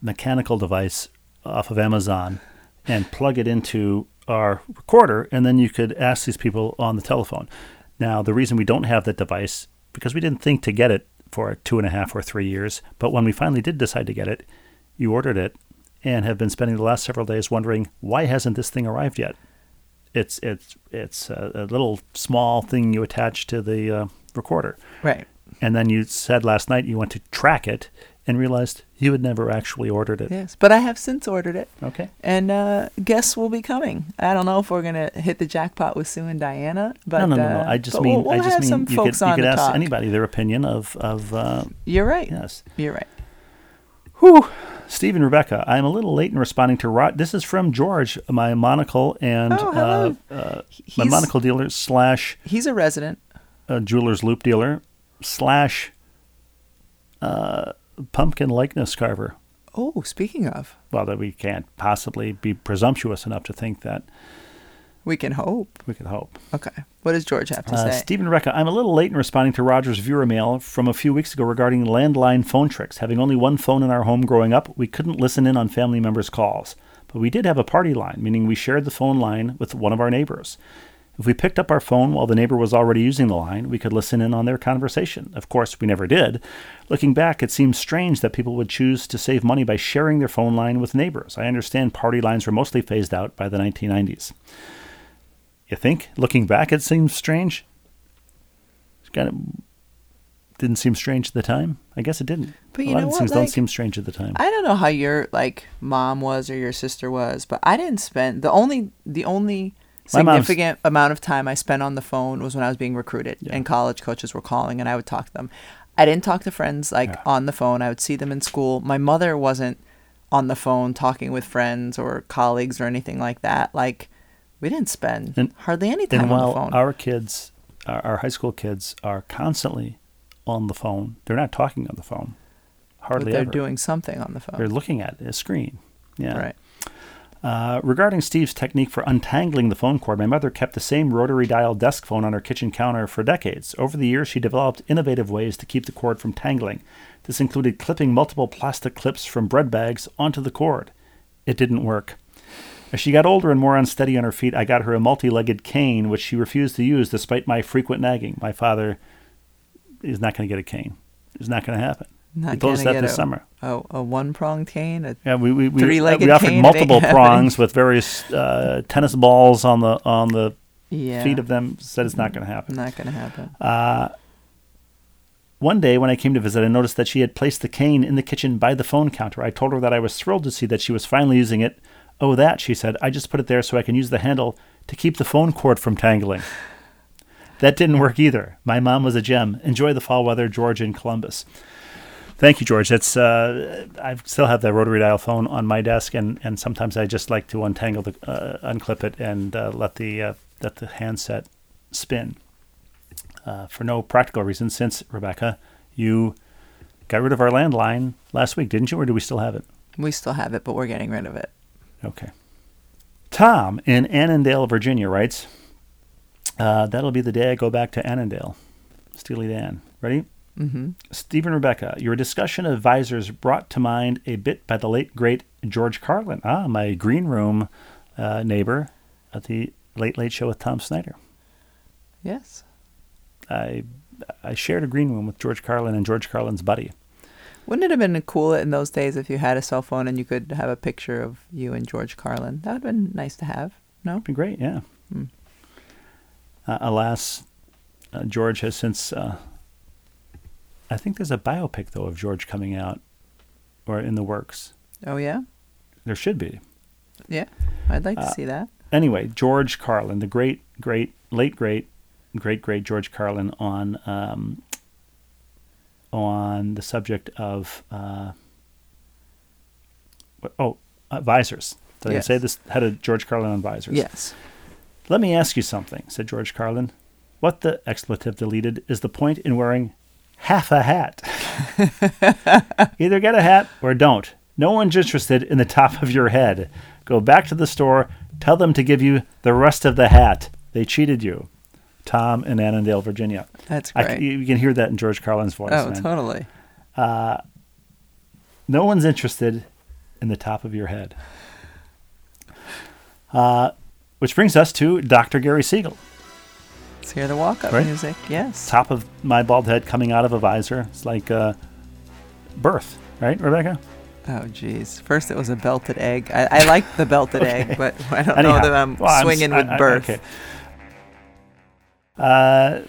mechanical device off of Amazon and plug it into our recorder, and then you could ask these people on the telephone. Now, the reason we don't have that device, because we didn't think to get it for 2.5 or 3 years. But when we finally did decide to get it, you ordered it and have been spending the last several days wondering, why hasn't this thing arrived yet? It's a little small thing you attach to the recorder. Right. And then you said last night you went to track it and realized you had never actually ordered it. Yes, but I have since ordered it. Okay. And guests will be coming. I don't know if we're going to hit the jackpot with Sue and Diana, but no. I just mean you could ask anybody their opinion of. You're right. Yes, you're right. Whew. Steve and Rebecca, I'm a little late in responding to Rod. This is from George, my monocle and my monocle dealer / he's a resident jeweler's loop dealer / pumpkin likeness carver. Oh, speaking of. Well, that we can't possibly be presumptuous enough to think that. We can hope. We can hope. Okay. What does George have to say? Stephen Recca, I'm a little late in responding to Roger's viewer mail from a few weeks ago regarding landline phone tricks. Having only one phone in our home growing up, we couldn't listen in on family members' calls. But we did have a party line, meaning we shared the phone line with one of our neighbors. If we picked up our phone while the neighbor was already using the line, we could listen in on their conversation. Of course, we never did. Looking back, it seems strange that people would choose to save money by sharing their phone line with neighbors. I understand party lines were mostly phased out by the 1990s. You think? Looking back, it seems strange? It kind of didn't seem strange at the time. I guess it didn't. But you know what? A lot of things don't seem strange at the time. I don't know how your mom was or your sister was, but I didn't spend the only significant amount of time I spent on the phone was when I was being recruited, and college coaches were calling, and I would talk to them. I didn't talk to friends on the phone. I would see them in school. My mother wasn't on the phone talking with friends or colleagues or anything like that. Like, we didn't spend hardly any time on the phone. And while our kids, our high school kids, are constantly on the phone, they're not talking on the phone. Hardly ever. They're doing something on the phone. They're looking at a screen. Yeah. Right. Regarding Steve's technique for untangling the phone cord, my mother kept the same rotary dial desk phone on her kitchen counter for decades. Over the years, she developed innovative ways to keep the cord from tangling. This included clipping multiple plastic clips from bread bags onto the cord. It didn't work. As she got older and more unsteady on her feet, I got her a multi-legged cane, which she refused to use despite my frequent nagging. My father is not going to get a cane. It's not going to happen. We closed that this summer. Oh, a one-pronged cane, a three-legged cane. We offered multiple prongs with various tennis balls on the feet of them. Said it's not going to happen. Not going to happen. One day when I came to visit, I noticed that she had placed the cane in the kitchen by the phone counter. I told her that I was thrilled to see that she was finally using it. Oh, that, she said, I just put it there so I can use the handle to keep the phone cord from tangling. That didn't work either. My mom was a gem. Enjoy the fall weather, George in Columbus. Thank you, George. That's I still have that rotary dial phone on my desk, and sometimes I just like to untangle the unclip it and let the handset spin for no practical reason. Since Rebecca, you got rid of our landline last week, didn't you, or do we still have it? We still have it, but we're getting rid of it. Okay. Tom in Annandale, Virginia, writes, "That'll be the day I go back to Annandale, Steely Dan." Ready? Mm-hmm. Steve and Rebecca, your discussion of visors brought to mind a bit by the late, great George Carlin. Ah, my green room neighbor at the Late Late Show with Tom Snyder. Yes. I shared a green room with George Carlin and George Carlin's buddy. Wouldn't it have been cool in those days if you had a cell phone and you could have a picture of you and George Carlin? That would have been nice to have, no? It would be great, yeah. Mm. Alas, George has since... I think there's a biopic, though, of George coming out or in the works. Oh, yeah? There should be. Yeah, I'd like to see that. Anyway, George Carlin, the late great George Carlin on the subject of visors. Did yes. I say this? Had a George Carlin on visors? Yes. Let me ask you something, said George Carlin. What the expletive deleted is the point in wearing half a hat? Either get a hat or don't. No one's interested in the top of your head. Go back to the store. Tell them to give you the rest of the hat. They cheated you. Tom in Annandale, Virginia. That's great. You can hear that in George Carlin's voice. Oh, man. Totally. No one's interested in the top of your head. Which brings us to Dr. Gary Siegel. Let's hear the walk-up music, yes. Top of my bald head coming out of a visor. It's like birth, right, Rebecca? Oh, geez. First it was a belted egg. I liked the belted okay. egg, but I don't know that I'm swinging with birth. Okay.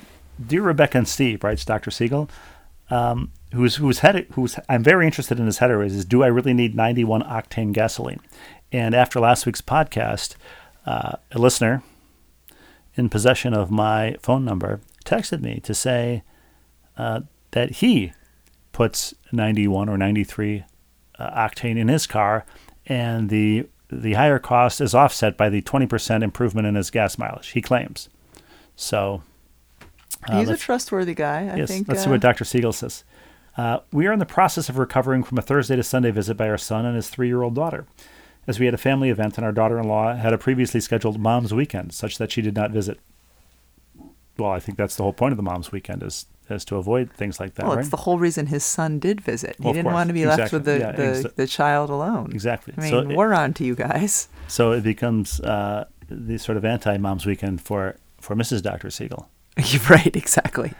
Dear Rebecca and Steve, writes Dr. Siegel, who's I'm very interested in his header is, do I really need 91 octane gasoline? And after last week's podcast, a listener in possession of my phone number texted me to say that he puts 91 or 93 octane in his car, and the higher cost is offset by the 20% improvement in his gas mileage, he claims. So he's a trustworthy guy, I think. Let's see what Dr. Siegel says. We are in the process of recovering from a Thursday to Sunday visit by our son and his 3-year-old daughter, as we had a family event and our daughter-in-law had a previously scheduled mom's weekend such that she did not visit. Well, I think that's the whole point of the mom's weekend is to avoid things like that. Well, it's the whole reason his son did visit. He didn't want to be left with the child alone. Exactly. I mean, so we're on to you guys. So it becomes the sort of anti-mom's weekend for Mrs. Dr. Siegel. Right, exactly.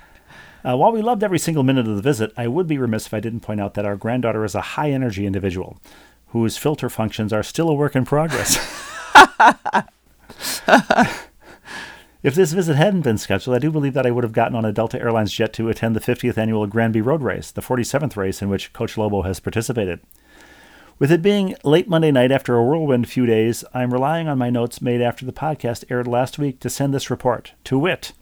While we loved every single minute of the visit, I would be remiss if I didn't point out that our granddaughter is a high-energy individual whose filter functions are still a work in progress. If this visit hadn't been scheduled, I do believe that I would have gotten on a Delta Airlines jet to attend the 50th annual Granby Road Race, the 47th race in which Coach Lobo has participated. With it being late Monday night after a whirlwind few days, I'm relying on my notes made after the podcast aired last week to send this report, to wit.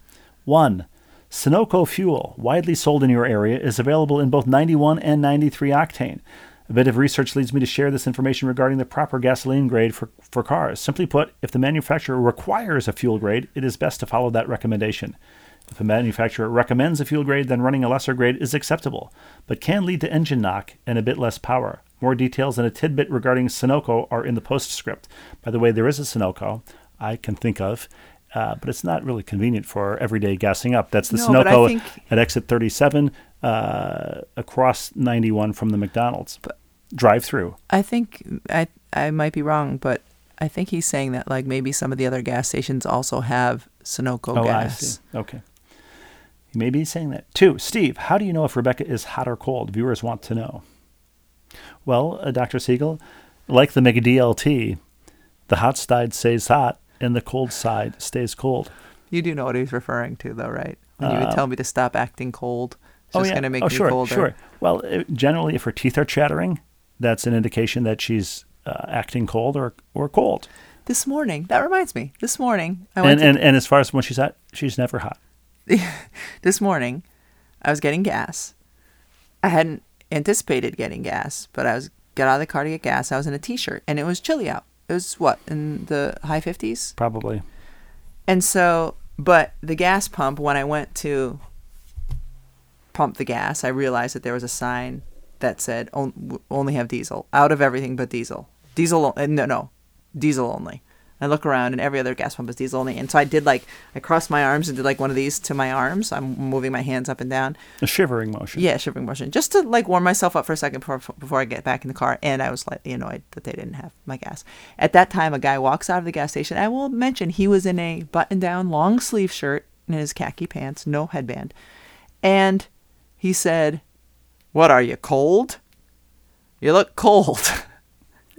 1. Sunoco fuel, widely sold in your area, is available in both 91 and 93 octane. A bit of research leads me to share this information regarding the proper gasoline grade for cars. Simply put, if the manufacturer requires a fuel grade, it is best to follow that recommendation. If a manufacturer recommends a fuel grade, then running a lesser grade is acceptable, but can lead to engine knock and a bit less power. More details and a tidbit regarding Sunoco are in the postscript. By the way, there is a Sunoco I can think of, but it's not really convenient for everyday gassing up. That's the Sunoco at exit 37 across 91 from the McDonald's drive-through. I think, I might be wrong, but I think he's saying that like maybe some of the other gas stations also have Sunoco gas. I see. Okay. Maybe he's saying that. 2. Steve, how do you know if Rebecca is hot or cold? Viewers want to know. Well, Dr. Siegel, like the McDLT, the hot side stays hot and the cold side stays cold. You do know what he's referring to, though, right? When you would tell me to stop acting cold, it's just going to make me colder. Sure. Well, generally, if her teeth are chattering, that's an indication that she's acting cold or cold. This morning, that reminds me. This morning, I went and as far as when she's hot, she's never hot. This morning, I was getting gas. I hadn't anticipated getting gas, but I got out of the car to get gas. I was in a t-shirt and it was chilly out. It was what, in the high 50s? Probably. And so, but the gas pump, when I went to pump the gas, I realized that there was a sign that said only have diesel, out of everything but diesel. Diesel only. I look around and every other gas pump is diesel only. And so I did like, I crossed my arms and did like one of these to my arms. I'm moving my hands up and down. A shivering motion. Yeah, shivering motion. Just to like warm myself up for a second before I get back in the car. And I was slightly annoyed that they didn't have my gas. At that time, a guy walks out of the gas station. I will mention he was in a button down, long sleeve shirt and his khaki pants, no headband. And he said, "What are you, cold? You look cold."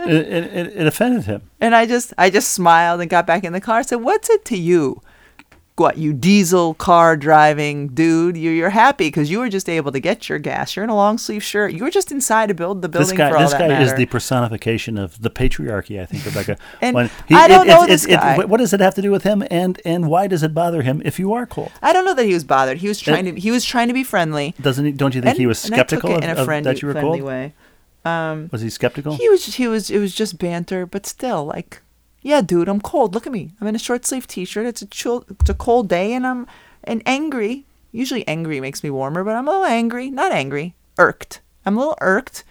It offended him. And I just smiled and got back in the car. I said, "What's it to you? What, you diesel car driving dude? You're happy because you were just able to get your gas. You're in a long sleeve shirt. You were just inside to build the building for all that matter." This guy is the personification of the patriarchy, I think, Rebecca. I don't know this guy. What does it have to do with him, and why does it bother him if you are cold? I don't know that he was bothered. He was trying to be friendly. Don't you think he was skeptical of that you were cold? Way. Was he skeptical? It was just banter, but still, like, yeah, dude, I'm cold. Look at me. I'm in a short sleeve t-shirt. It's a cold day, and I'm angry. Usually angry makes me warmer, but I'm a little angry. Not angry. Irked. I'm a little irked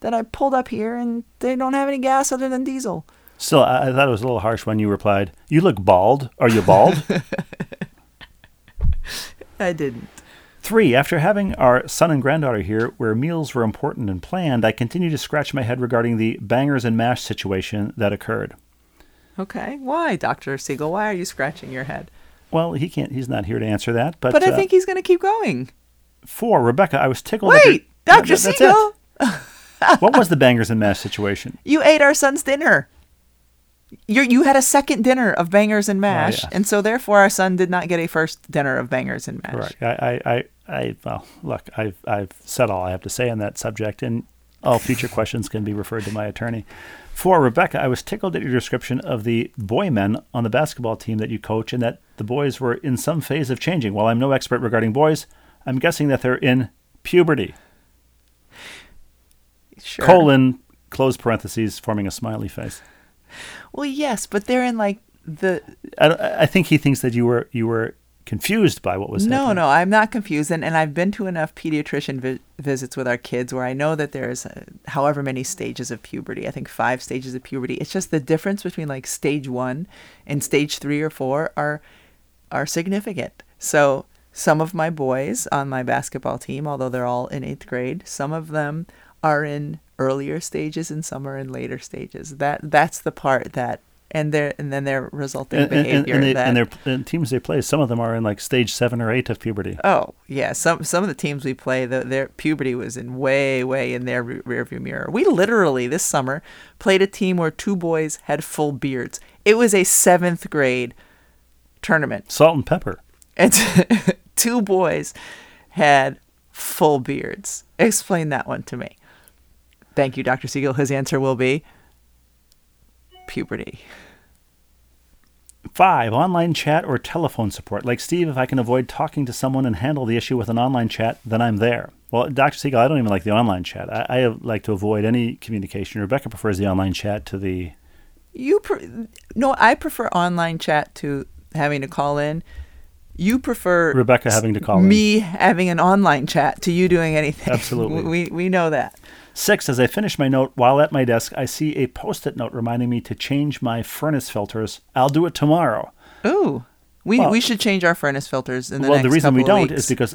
that I pulled up here and they don't have any gas other than diesel. Still, I thought it was a little harsh when you replied, "You look bald. Are you bald?" I didn't. 3, after having our son and granddaughter here, where meals were important and planned, I continue to scratch my head regarding the bangers and mash situation that occurred. Okay. Why, Dr. Siegel? Why are you scratching your head? Well, he can't. He's not here to answer that. But I think he's going to keep going. 4, Rebecca, I was tickled. Wait, Dr. Siegel? What was the bangers and mash situation? You ate our son's dinner. You had a second dinner of bangers and mash, and so therefore our son did not get a first dinner of bangers and mash. Right. Well, look, I've said all I have to say on that subject, and all future questions can be referred to my attorney. 4, Rebecca, I was tickled at your description of the boy men on the basketball team that you coach, and that the boys were in some phase of changing. While I'm no expert regarding boys, I'm guessing that they're in puberty. Sure. : close parentheses, forming a smiley face. Well, yes, but they're in like the. I think he thinks that you were confused by what was happening. No, I'm not confused, and I've been to enough pediatrician visits with our kids where I know that there's however many stages of puberty. I think 5 stages of puberty. It's just the difference between like stage 1 and stage 3 or 4 are significant. So some of my boys on my basketball team, although they're all in 8th grade, some of them are in earlier stages and some are in later stages. That's the part that, and then their resulting behavior. And teams they play, some of them are in like stage 7 or 8 of puberty. Oh yeah, some of the teams we play, their puberty was in way in their rearview mirror. We literally this summer played a team where 2 boys had full beards. It was a 7th grade tournament. Salt and pepper. And 2 boys had full beards. Explain that one to me. Thank you, Dr. Siegel. His answer will be puberty. 5, online chat or telephone support. Like Steve, if I can avoid talking to someone and handle the issue with an online chat, then I'm there. Well, Dr. Siegel, I don't even like the online chat. I like to avoid any communication. Rebecca prefers the online chat to the... No, I prefer online chat to having to call in. You prefer Rebecca having to call me in. Having an online chat to you doing anything. Absolutely. We know that. 6, as I finish my note while at my desk, I see a Post-it note reminding me to change my furnace filters. I'll do it tomorrow. Ooh. We should change our furnace filters in the next couple of weeks. Well, the reason we don't is because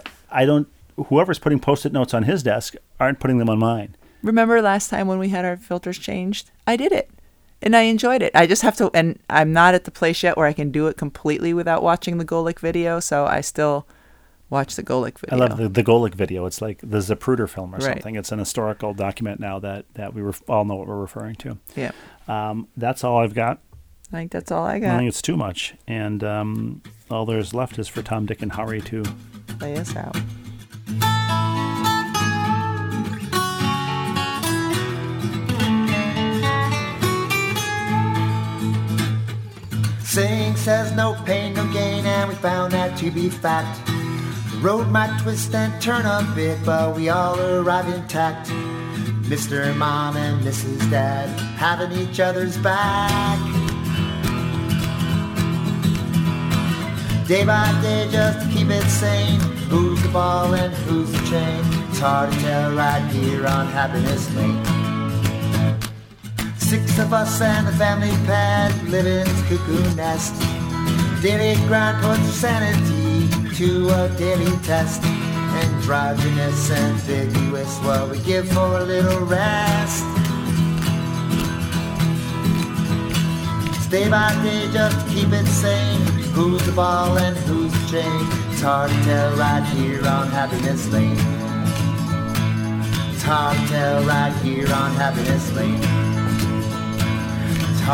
whoever's putting Post-it notes on his desk aren't putting them on mine. Remember last time when we had our filters changed? I did it. And I enjoyed it. I just have to, and I'm not at the place yet where I can do it completely without watching the Golic video, so I still... Watch the Golic video. I love the Golic video. It's like the Zapruder film or something. It's an historical document now that we all know what we're referring to. Yeah. That's all I've got. I think that's all I got. I think it's too much. And all there's left is for Tom, Dick, and Harry to play us out. Sing says no pain, no gain, and we found that to be fact. Road might twist and turn a bit, but we all arrive intact. Mr. Mom and Mrs. Dad having each other's back. Day by day just to keep it sane. Who's the ball and who's the chain? It's hard to tell right here on Happiness Lane. Six of us and a family pet live in a cuckoo nest. Daily grind towards sanity to a daily test. And driviness ambiguous while we give for a little rest. Day by day, just keep it sane. Who's the ball and who's the chain? It's hard to tell right here on Happiness Lane. It's hard to tell right here on Happiness Lane. It's